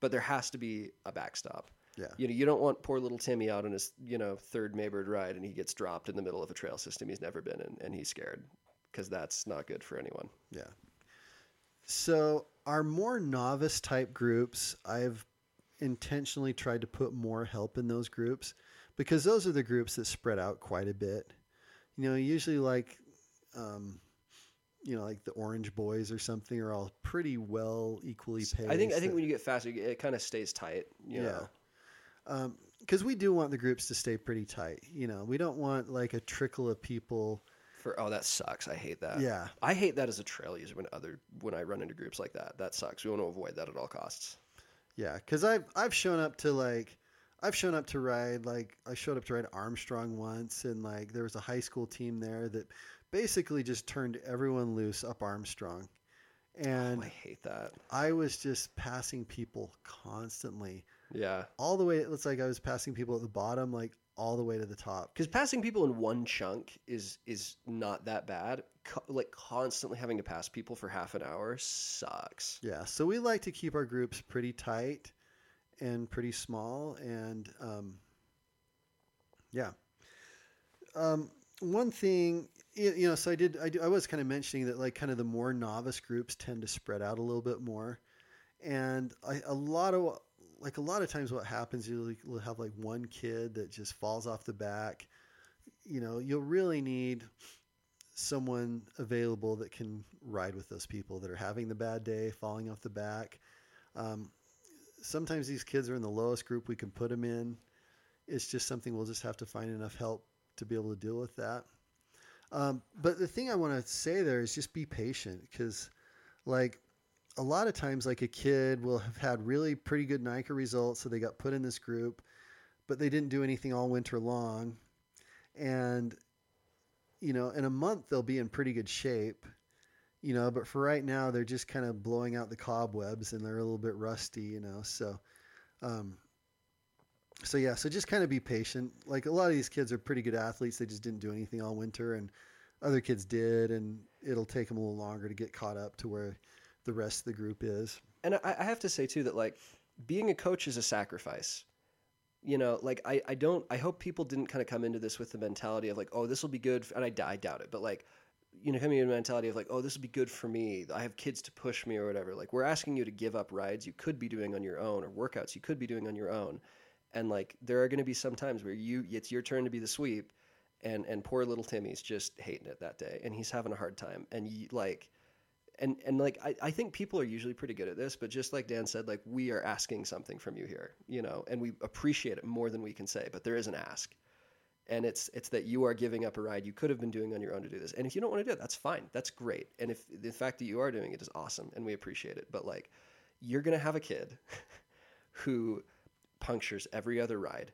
but there has to be a backstop. Yeah. You know, you don't want poor little Timmy out on his you know third Maybird ride, and he gets dropped in the middle of a trail system he's never been in, and he's scared. Because that's not good for anyone. Yeah. So our more novice type groups, I've intentionally tried to put more help in those groups because those are the groups that spread out quite a bit. You know, usually like, um, you know, like the Orange Boys or something are all pretty well equally paced. I think I think when you get faster, it kind of stays tight. You know? Yeah. Because um, we do want the groups to stay pretty tight. You know, we don't want like a trickle of people. For, oh, that sucks. I hate that. Yeah. I hate that as a trail user when other when I run into groups like that. That sucks. We want to avoid that at all costs. Yeah, because I've I've shown up to like I've shown up to ride like I showed up to ride Armstrong once, and like there was a high school team there that basically just turned everyone loose up Armstrong. And oh, I hate that. I was just passing people constantly. Yeah. All the way it looks like I was passing people at the bottom, like all the way to the top. Because passing people in one chunk is is not that bad. Co- like constantly having to pass people for half an hour sucks. Yeah. So we like to keep our groups pretty tight and pretty small. And um, yeah. Um, one thing, you know, so I did, I, do, I was kind of mentioning that like kind of the more novice groups tend to spread out a little bit more. And I, a lot of... Like a lot of times what happens, you'll have like one kid that just falls off the back. You know, you'll really need someone available that can ride with those people that are having the bad day, falling off the back. Um, sometimes these kids are in the lowest group we can put them in. It's just something we'll just have to find enough help to be able to deal with that. Um, but the thing I want to say there is just be patient, because like a lot of times, like a kid will have had really pretty good N I C A results. So they got put in this group, but they didn't do anything all winter long. And, you know, in a month they'll be in pretty good shape, you know, but for right now they're just kind of blowing out the cobwebs and they're a little bit rusty, you know? So, um, So, yeah, so just kind of be patient. Like, a lot of these kids are pretty good athletes. They just didn't do anything all winter, and other kids did, and it'll take them a little longer to get caught up to where the rest of the group is. And I, I have to say, too, that, like, being a coach is a sacrifice. You know, like, I, I don't – I hope people didn't kind of come into this with the mentality of, like, oh, this will be good – and I, I doubt it. But, like, you know, coming into the mentality of, like, oh, this will be good for me. I have kids to push me or whatever. Like, we're asking you to give up rides you could be doing on your own or workouts you could be doing on your own. And, like, there are going to be some times where you it's your turn to be the sweep, and, and poor little Timmy's just hating it that day, and he's having a hard time. And, you, like, and and like I, I think people are usually pretty good at this, but just like Dan said, like, we are asking something from you here, you know, and we appreciate it more than we can say, but there is an ask. And it's it's that you are giving up a ride you could have been doing on your own to do this. And if you don't want to do it, that's fine. That's great. And if the fact that you are doing it is awesome, and we appreciate it. But, like, you're going to have a kid who – punctures every other ride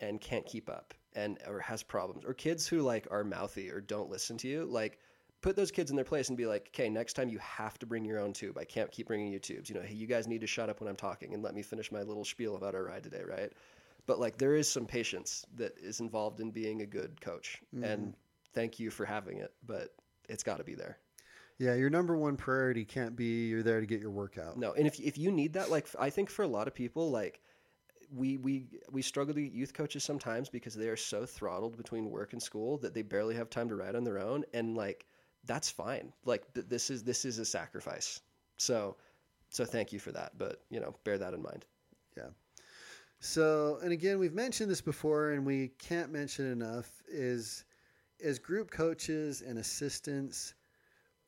and can't keep up and or has problems, or kids who, like, are mouthy or don't listen to you. Like, put those kids in their place and be like, okay, next time you have to bring your own tube. I can't keep bringing you tubes. You know, hey, you guys need to shut up when I'm talking and let me finish my little spiel about our ride today, right? But, like, there is some patience that is involved in being a good coach. Mm-hmm. And thank you for having it, but it's got to be there. Yeah, your number one priority can't be you're there to get your workout. No, and if if you need that, like, I think for a lot of people, like, We, we we struggle to get youth coaches sometimes because they are so throttled between work and school that they barely have time to ride on their own. And, like, that's fine. Like, th- this is this is a sacrifice. So so thank you for that. But, you know, bear that in mind. Yeah. So, and again, we've mentioned this before and we can't mention it enough, is as group coaches and assistants,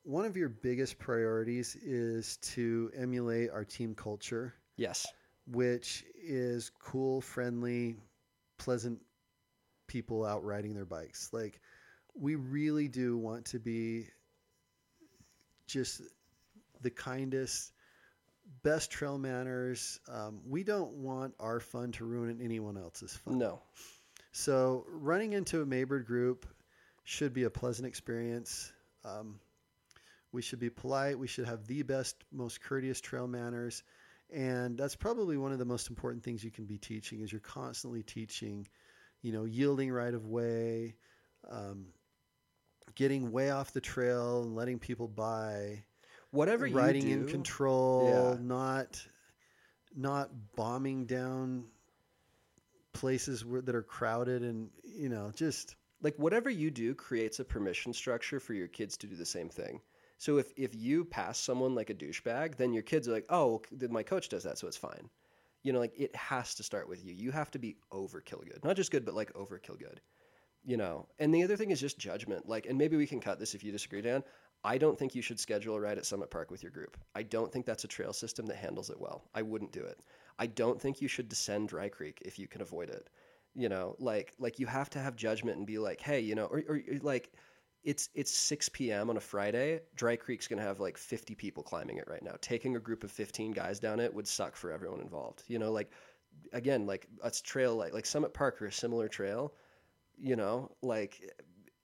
one of your biggest priorities is to emulate our team culture. Yes. Which is cool, friendly, pleasant people out riding their bikes. Like, we really do want to be just the kindest, best trail manners. Um, we don't want our fun to ruin anyone else's fun. No. So running into a Maybird group should be a pleasant experience. Um, we should be polite. We should have the best, most courteous trail manners. And that's probably one of the most important things you can be teaching, is you're constantly teaching, you know, yielding right of way, um, getting way off the trail and letting people by, whatever you do, riding in control, yeah. not, not bombing down places where, that are crowded and, you know, just like whatever you do creates a permission structure for your kids to do the same thing. So if, if you pass someone like a douchebag, then your kids are like, oh, well, my coach does that, so it's fine. You know, like, it has to start with you. You have to be overkill good. Not just good, but, like, overkill good, you know. And the other thing is just judgment. Like, and maybe we can cut this if you disagree, Dan. I don't think you should schedule a ride at Summit Park with your group. I don't think that's a trail system that handles it well. I wouldn't do it. I don't think you should descend Dry Creek if you can avoid it. You know, like, like you have to have judgment and be like, hey, you know, or, or like... It's it's six p.m. on a Friday. Dry Creek's going to have like fifty people climbing it right now. Taking a group of fifteen guys down it would suck for everyone involved. You know, like, again, like a trail like, like Summit Park or a similar trail, you know, like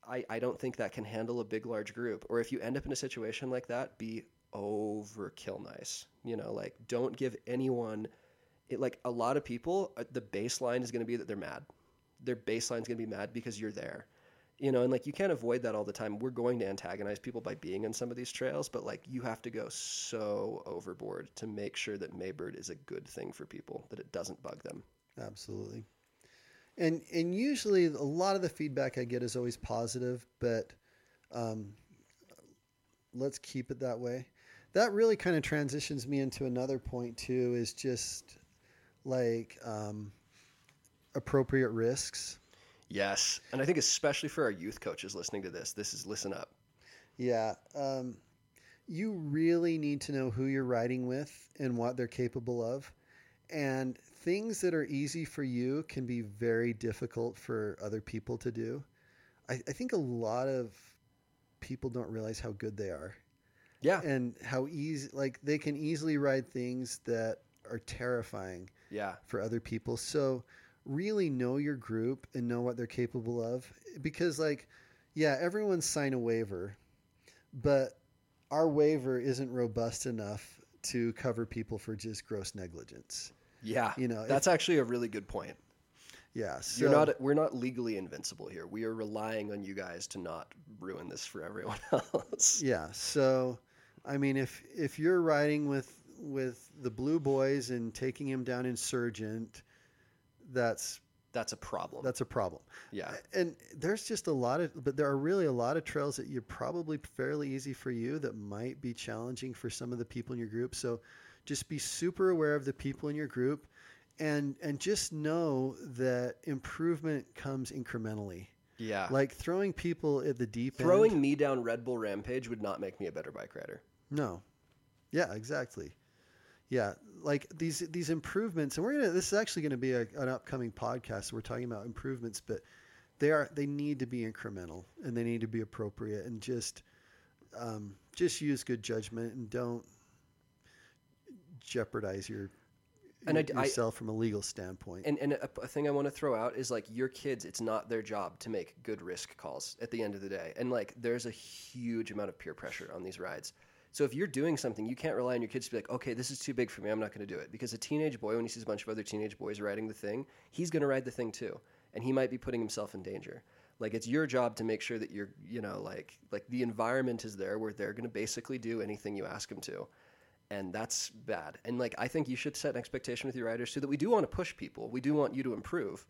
I, I don't think that can handle a big, large group. Or if you end up in a situation like that, be overkill nice. You know, like, don't give anyone it. Like, a lot of people, the baseline is going to be that they're mad. Their baseline is going to be mad because you're there. You know, and, like, you can't avoid that all the time. We're going to antagonize people by being on some of these trails, but, like, you have to go so overboard to make sure that Maybird is a good thing for people, that it doesn't bug them. Absolutely. And and usually a lot of the feedback I get is always positive, but um, let's keep it that way. That really kind of transitions me into another point, too, is just, like, um, appropriate risks. Yes. And I think especially for our youth coaches listening to this, this is listen up. Yeah. Um, you really need to know who you're riding with and what they're capable of. And things that are easy for you can be very difficult for other people to do. I, I think a lot of people don't realize how good they are. Yeah. And how easy, like they can easily ride things that are terrifying yeah. for other people. So really know your group and know what they're capable of, because like, yeah, everyone sign a waiver, but our waiver isn't robust enough to cover people for just gross negligence. Yeah. You know, that's if, actually a really good point. Yeah. So, You're not, we're not legally invincible here. We are relying on you guys to not ruin this for everyone else. Yeah. So, I mean, if, if you're riding with, with the Blue Boys and taking him down Insurgent, that's, that's a problem. That's a problem. Yeah. And there's just a lot of, but there are really a lot of trails that you're probably fairly easy for you that might be challenging for some of the people in your group. So just be super aware of the people in your group, and, and just know that improvement comes incrementally. Yeah. Like throwing people at the deep throwing end. Throwing me down Red Bull Rampage would not make me a better bike rider. No. Yeah, exactly. Yeah, like these these improvements, and we're gonna. This is actually gonna be a, an upcoming podcast. So we're talking about improvements, but they are they need to be incremental, and they need to be appropriate, and just um, just use good judgment, and don't jeopardize your and I, yourself I, from a legal standpoint. And and a, a thing I want to throw out is like your kids. It's not their job to make good risk calls at the end of the day, and like there's a huge amount of peer pressure on these rides. So if you're doing something, you can't rely on your kids to be like, okay, this is too big for me. I'm not going to do it. Because a teenage boy, when he sees a bunch of other teenage boys riding the thing, he's going to ride the thing too. And he might be putting himself in danger. Like it's your job to make sure that you're, you know, like, like the environment is there where they're going to basically do anything you ask them to. And that's bad. And like, I think you should set an expectation with your riders too, that we do want to push people. We do want you to improve.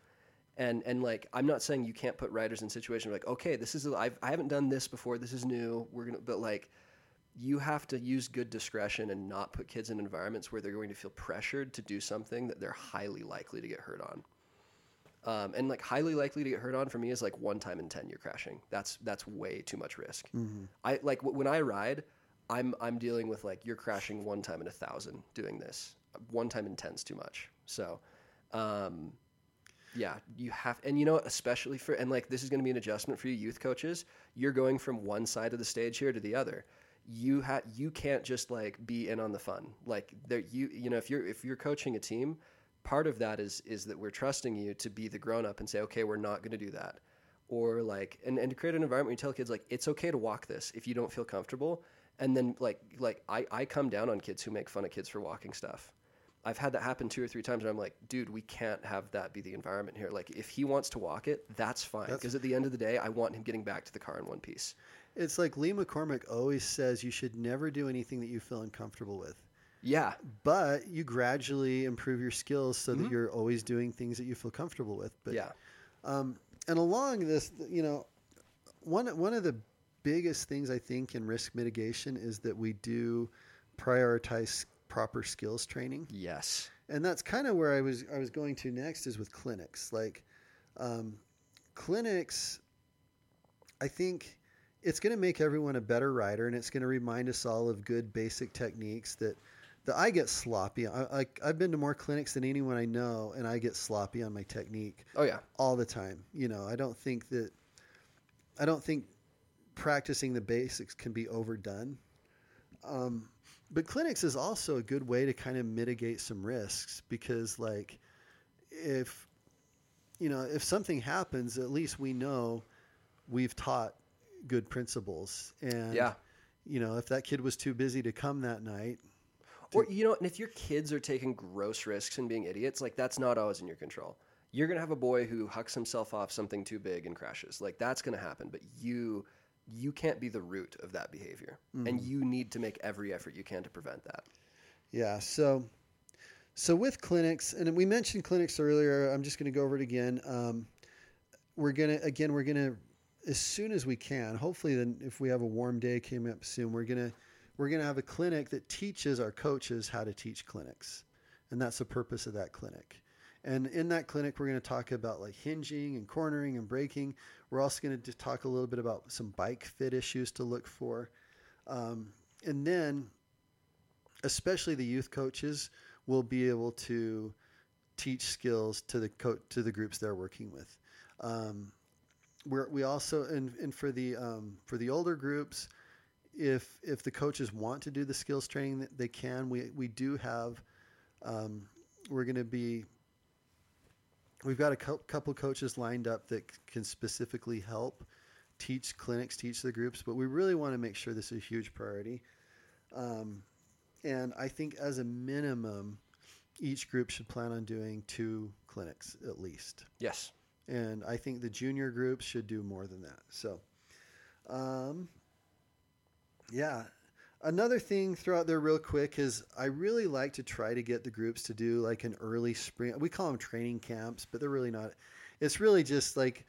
And, and like, I'm not saying you can't put riders in situations where like, okay, this is, I've, I haven't done this before. This is new. We're going to, but like, you have to use good discretion and not put kids in environments where they're going to feel pressured to do something that they're highly likely to get hurt on. Um, and like highly likely to get hurt on for me is like one time in ten you're crashing. That's, that's way too much risk. Mm-hmm. I like w- when I ride, I'm, I'm dealing with like, you're crashing one time in a thousand doing this. One time in ten's too much. So, um, yeah, you have, and you know, especially for, and like, this is going to be an adjustment for you youth coaches. You're going from one side of the stage here to the other. You ha- you can't just like be in on the fun. Like there, you, you know, if you're, if you're coaching a team, part of that is, is that we're trusting you to be the grown up and say, okay, we're not going to do that. Or like, and, and to create an environment where you tell kids like, it's okay to walk this if you don't feel comfortable. And then like, like I, I come down on kids who make fun of kids for walking stuff. I've had that happen two or three times and I'm like, dude, we can't have that be the environment here. Like if he wants to walk it, that's fine. That's- 'Cause at the end of the day, I want him getting back to the car in one piece. It's like Lee McCormick always says, you should never do anything that you feel uncomfortable with. Yeah. But you gradually improve your skills so mm-hmm. that you're always doing things that you feel comfortable with. But, yeah. Um, and along this, you know, one, one of the biggest things I think in risk mitigation is that we do prioritize proper skills training. Yes. And that's kind of where I was, I was going to next is with clinics. Like, um, clinics, I think, it's going to make everyone a better rider, and it's going to remind us all of good basic techniques that, that I get sloppy. I, I, I've been to more clinics than anyone I know, and I get sloppy on my technique. Oh yeah, all the time. You know, I don't think that, I don't think practicing the basics can be overdone. Um, but clinics is also a good way to kind of mitigate some risks because, like, if you know, if something happens, at least we know we've taught good principles. And, yeah. you know, if that kid was too busy to come that night. To... Or, you know, and if your kids are taking gross risks and being idiots, like that's not always in your control. You're going to have a boy who hucks himself off something too big and crashes. Like that's going to happen, but you, you can't be the root of that behavior mm-hmm. and you need to make every effort you can to prevent that. Yeah. So, so with clinics, and we mentioned clinics earlier, I'm just going to go over it again. Um, we're going to, again, we're going to, as soon as we can, hopefully then if we have a warm day coming up soon, we're going to, we're going to have a clinic that teaches our coaches how to teach clinics. And that's the purpose of that clinic. And in that clinic, we're going to talk about like hinging and cornering and braking. We're also going to talk a little bit about some bike fit issues to look for. Um, and then especially the youth coaches, will be able to teach skills to the co- to the groups they're working with. Um, we're, we also and, and for the um, for the older groups, if if the coaches want to do the skills training, they can. We we do have um, we're going to be we've got a co- couple coaches lined up that c- can specifically help teach clinics, teach the groups, but we really want to make sure this is a huge priority. Um, and I think as a minimum, each group should plan on doing two clinics at least. Yes. And I think the junior groups should do more than that. So, um, yeah. Another thing throw out there real quick is I really like to try to get the groups to do like an early spring. We call them training camps, but they're really not. It's really just like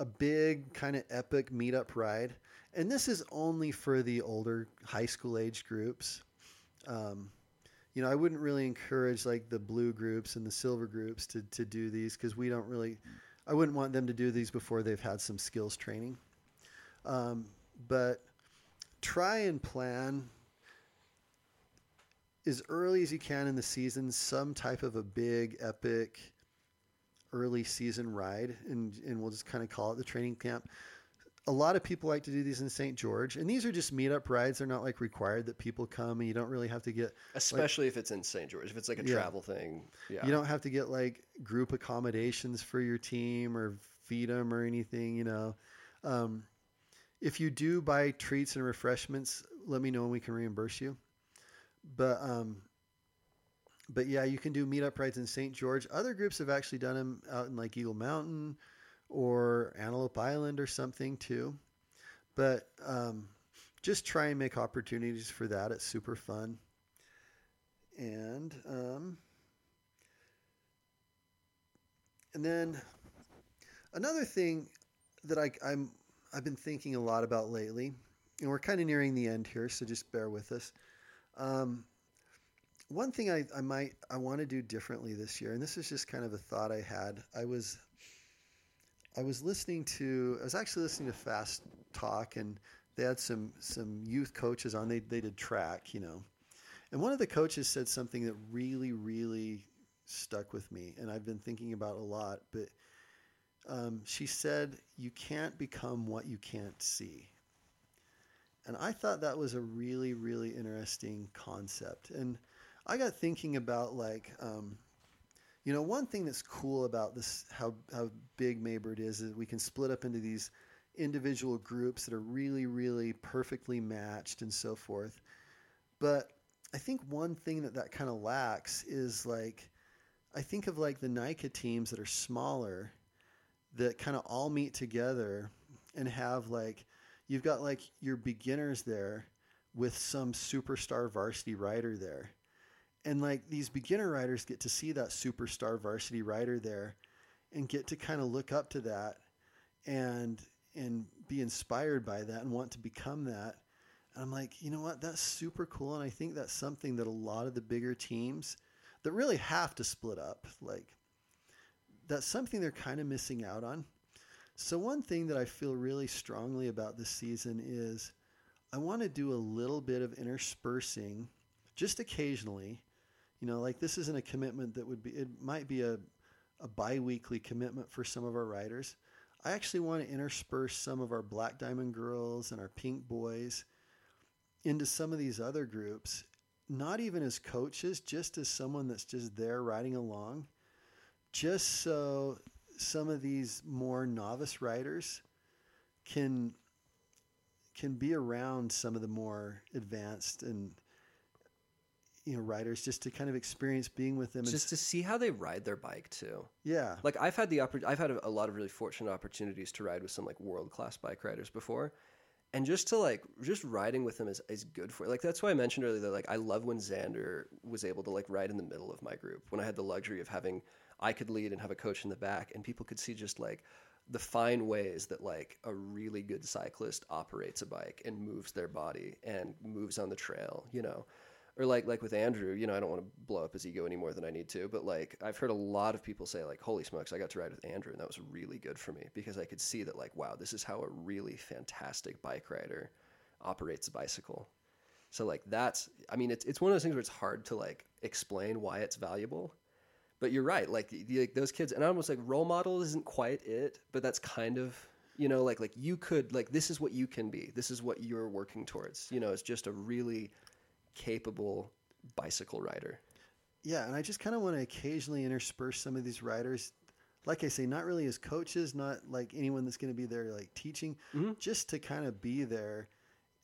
a big kind of epic meetup ride. And this is only for the older high school age groups. Um, you know, I wouldn't really encourage like the blue groups and the silver groups to, to do these, because we don't really, I wouldn't want them to do these before they've had some skills training. Um, but try and plan as early as you can in the season, some type of a big epic early season ride, and, and we'll just kind of call it the training camp. A lot of people like to do these in Saint George, and these are just meetup rides. They're not like required that people come, and you don't really have to get, especially like, if it's in Saint George, if it's like a yeah. travel thing, yeah. you don't have to get like group accommodations for your team or feed them or anything, you know? Um, if you do buy treats and refreshments, let me know and we can reimburse you. But, um, But yeah, you can do meetup rides in Saint George. Other groups have actually done them out in like Eagle Mountain or Antelope Island or something too. But um, just try and make opportunities for that. It's super fun. And um, and then another thing that I, I'm I've been thinking a lot about lately, and we're kind of nearing the end here, so just bear with us. Um, One thing I, I might, I want to do differently this year, and this is just kind of a thought I had. I was, I was listening to, I was actually listening to Fast Talk, and they had some, some youth coaches on. They, they did track, you know, and one of the coaches said something that really, really stuck with me, and I've been thinking about a lot, but um, she said, you can't become what you can't see. And I thought that was a really, really interesting concept. And I got thinking about like, um, you know, one thing that's cool about this, how, how big Maybird is, is we can split up into these individual groups that are really, really perfectly matched and so forth. But I think one thing that that kind of lacks is like, I think of like the NICA teams that are smaller that kind of all meet together and have like, you've got like your beginners there with some superstar varsity rider there. And like these beginner riders get to see that superstar varsity rider there and get to kind of look up to that and, and be inspired by that and want to become that. And I'm like, you know what, that's super cool. And I think that's something that a lot of the bigger teams that really have to split up, like that's something they're kind of missing out on. So one thing that I feel really strongly about this season is I want to do a little bit of interspersing just occasionally. You know, like this isn't a commitment that would be, it might be a, a bi-weekly commitment for some of our riders. I actually want to intersperse some of our Black Diamond girls and our Pink boys into some of these other groups, not even as coaches, just as someone that's just there riding along, just so some of these more novice riders can, can be around some of the more advanced and, you know, riders, just to kind of experience being with them. Just to see how they ride their bike too. Yeah. Like I've had the, oppor- I've had a lot of really fortunate opportunities to ride with some like world-class bike riders before. And just to like, just riding with them is, is good for it. Like, that's why I mentioned earlier that like, I love when Xander was able to like ride in the middle of my group when I had the luxury of having, I could lead and have a coach in the back, and people could see just like the fine ways that like a really good cyclist operates a bike and moves their body and moves on the trail, you know. Or like like with Andrew, you know, I don't want to blow up his ego any more than I need to, but like I've heard a lot of people say like, holy smokes, I got to ride with Andrew, and that was really good for me because I could see that like, wow, this is how a really fantastic bike rider operates a bicycle. So like that's, I mean, it's it's one of those things where it's hard to like explain why it's valuable. But you're right, like, the, like those kids, and I almost like role model isn't quite it, but that's kind of, you know, like like you could, like, this is what you can be. This is what you're working towards. You know, it's just a really capable bicycle rider. Yeah, and I just kind of want to occasionally intersperse some of these riders, like I say, not really as coaches, not like anyone that's going to be there like teaching, mm-hmm. just to kind of be there,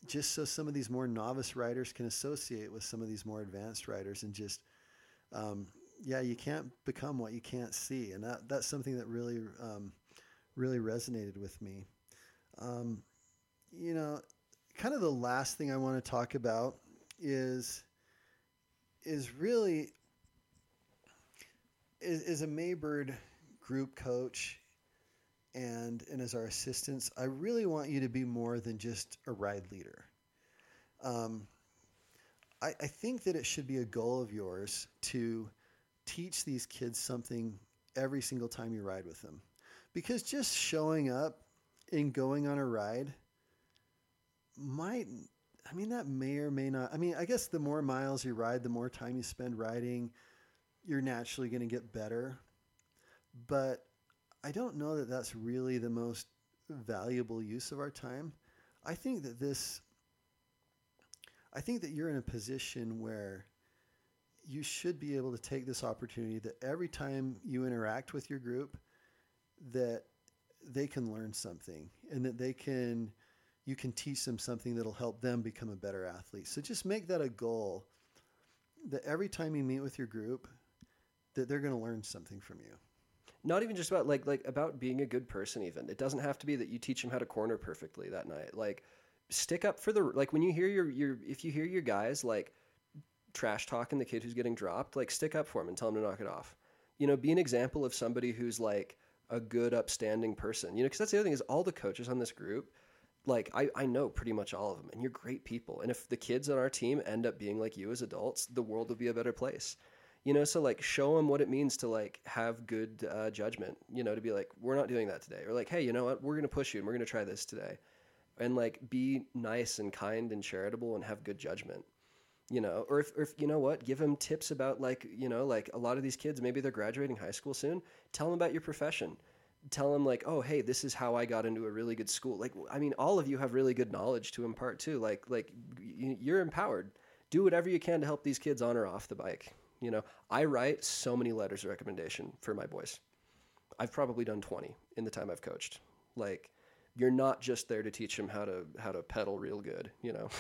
just so some of these more novice riders can associate with some of these more advanced riders. And just, um, yeah, you can't become what you can't see. And that, that's something that really, um, really resonated with me. Um, you know, kind of the last thing I want to talk about is, is really, is, is a Maybird group coach and and as our assistants, I really want you to be more than just a ride leader. Um, I, I think that it should be a goal of yours to teach these kids something every single time you ride with them. Because just showing up and going on a ride might, I mean, that may or may not, I mean, I guess the more miles you ride, the more time you spend riding, you're naturally going to get better. But I don't know that that's really the most valuable use of our time. I think that this, I think that you're in a position where you should be able to take this opportunity that every time you interact with your group, that they can learn something and that they can, you can teach them something that'll help them become a better athlete. So just make that a goal that every time you meet with your group, that they're going to learn something from you. Not even just about like, like about being a good person even. It doesn't have to be that you teach them how to corner perfectly that night. Like, stick up for the, like, when you hear your, your, if you hear your guys like trash talking the kid who's getting dropped, like, stick up for him and tell him to knock it off. You know, be an example of somebody who's like a good upstanding person, you know, because that's the other thing is all the coaches on this group, like I, I know pretty much all of them, and you're great people. And if the kids on our team end up being like you as adults, the world will be a better place. You know, so like show them what it means to like have good uh, judgment, you know, to be like, we're not doing that today. Or like, hey, you know what, we're going to push you and we're going to try this today. And like be nice and kind and charitable and have good judgment, you know, or if, or if you know what, give them tips about like, you know, like a lot of these kids, maybe they're graduating high school soon. Tell them about your profession. Tell them like, oh, hey, this is how I got into a really good school. Like, I mean, all of you have really good knowledge to impart too. Like, like you're empowered. Do whatever you can to help these kids on or off the bike. You know, I write so many letters of recommendation for my boys. I've probably done twenty in the time I've coached. Like, you're not just there to teach them how to how to pedal real good, you know.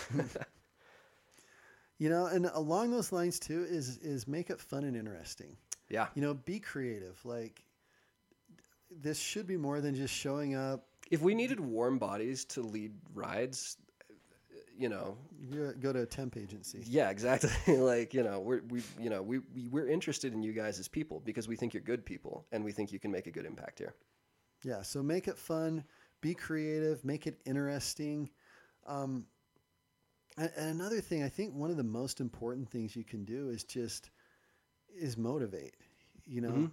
You know, and along those lines too is is make it fun and interesting. Yeah. You know, be creative. Like, this should be more than just showing up. If we needed warm bodies to lead rides, you know, you go to a temp agency. Yeah, exactly. Like, you know, we're, we, you know, we, we, we're interested in you guys as people because we think you're good people and we think you can make a good impact here. Yeah. So make it fun, be creative, make it interesting. Um, and, and another thing, I think one of the most important things you can do is just, is motivate, you know, mm-hmm.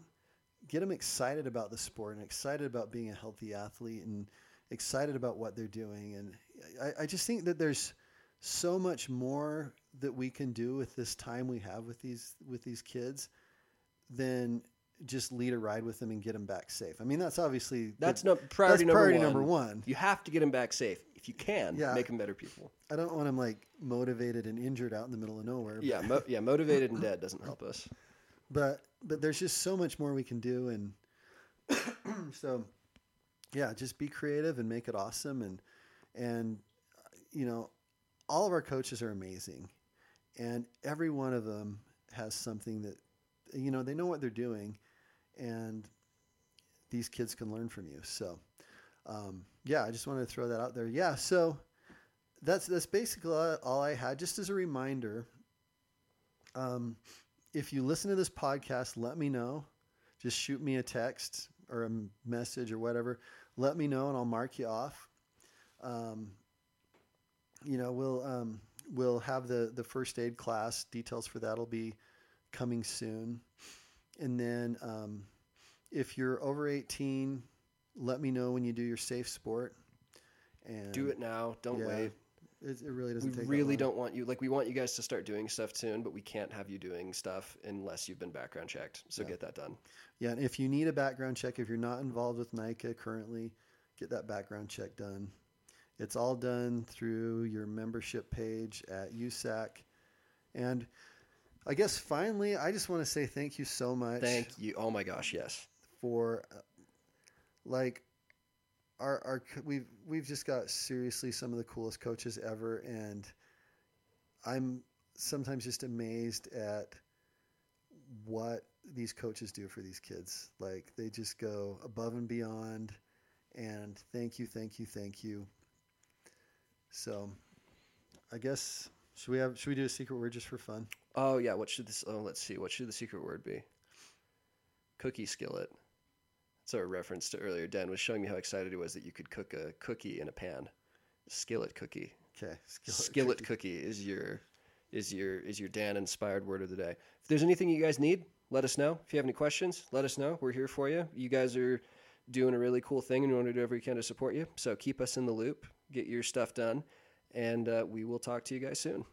get them excited about the sport and excited about being a healthy athlete and excited about what they're doing. And I, I just think that there's so much more that we can do with this time we have with these, with these kids than just lead a ride with them and get them back safe. I mean, that's obviously that's the, no priority, that's number, priority one. number one. You have to get them back safe. If you can, yeah. Make them better people. I don't want them like motivated and injured out in the middle of nowhere. But. Yeah. Mo- yeah. Motivated and dead doesn't help us, but, but there's just so much more we can do. And so, yeah, just be creative and make it awesome. And, and, you know, all of our coaches are amazing, and every one of them has something that, you know, they know what they're doing, and these kids can learn from you. So, um, yeah, I just wanted to throw that out there. Yeah. So that's, that's basically all I had. Just as a reminder, um, if you listen to this podcast, let me know, just shoot me a text or a message or whatever, let me know and I'll mark you off. Um, you know, we'll, um, we'll have the, the first aid class. Details for that will be coming soon. And then, um, if you're over eighteen, let me know when you do your safe sport, and do it now. Don't yeah, wait. It's, it really doesn't. We take really that long. Don't want you. Like, we want you guys to start doing stuff soon, but we can't have you doing stuff unless you've been background checked. So yeah. Get that done. Yeah, and if you need a background check, if you're not involved with NICA currently, get that background check done. It's all done through your membership page at U S A C. And I guess finally, I just want to say thank you so much. Thank you. Oh my gosh, yes. For uh, like. Our, our we've we've just got seriously some of the coolest coaches ever, and I'm sometimes just amazed at what these coaches do for these kids. Like, they just go above and beyond, and thank you, thank you, thank you. So, I guess should we have should we do a secret word just for fun? Oh yeah, what should this? Oh, let's see, what should the secret word be? Cookie skillet. So a reference to earlier, Dan was showing me how excited he was that you could cook a cookie in a pan. Skillet cookie. Okay. Skillet, skillet cookie. cookie is your is your is your Dan inspired word of the day. If there's anything you guys need, let us know. If you have any questions, let us know. We're here for you. You guys are doing a really cool thing, and we want to do every kind to support you. So keep us in the loop. Get your stuff done, and uh, we will talk to you guys soon.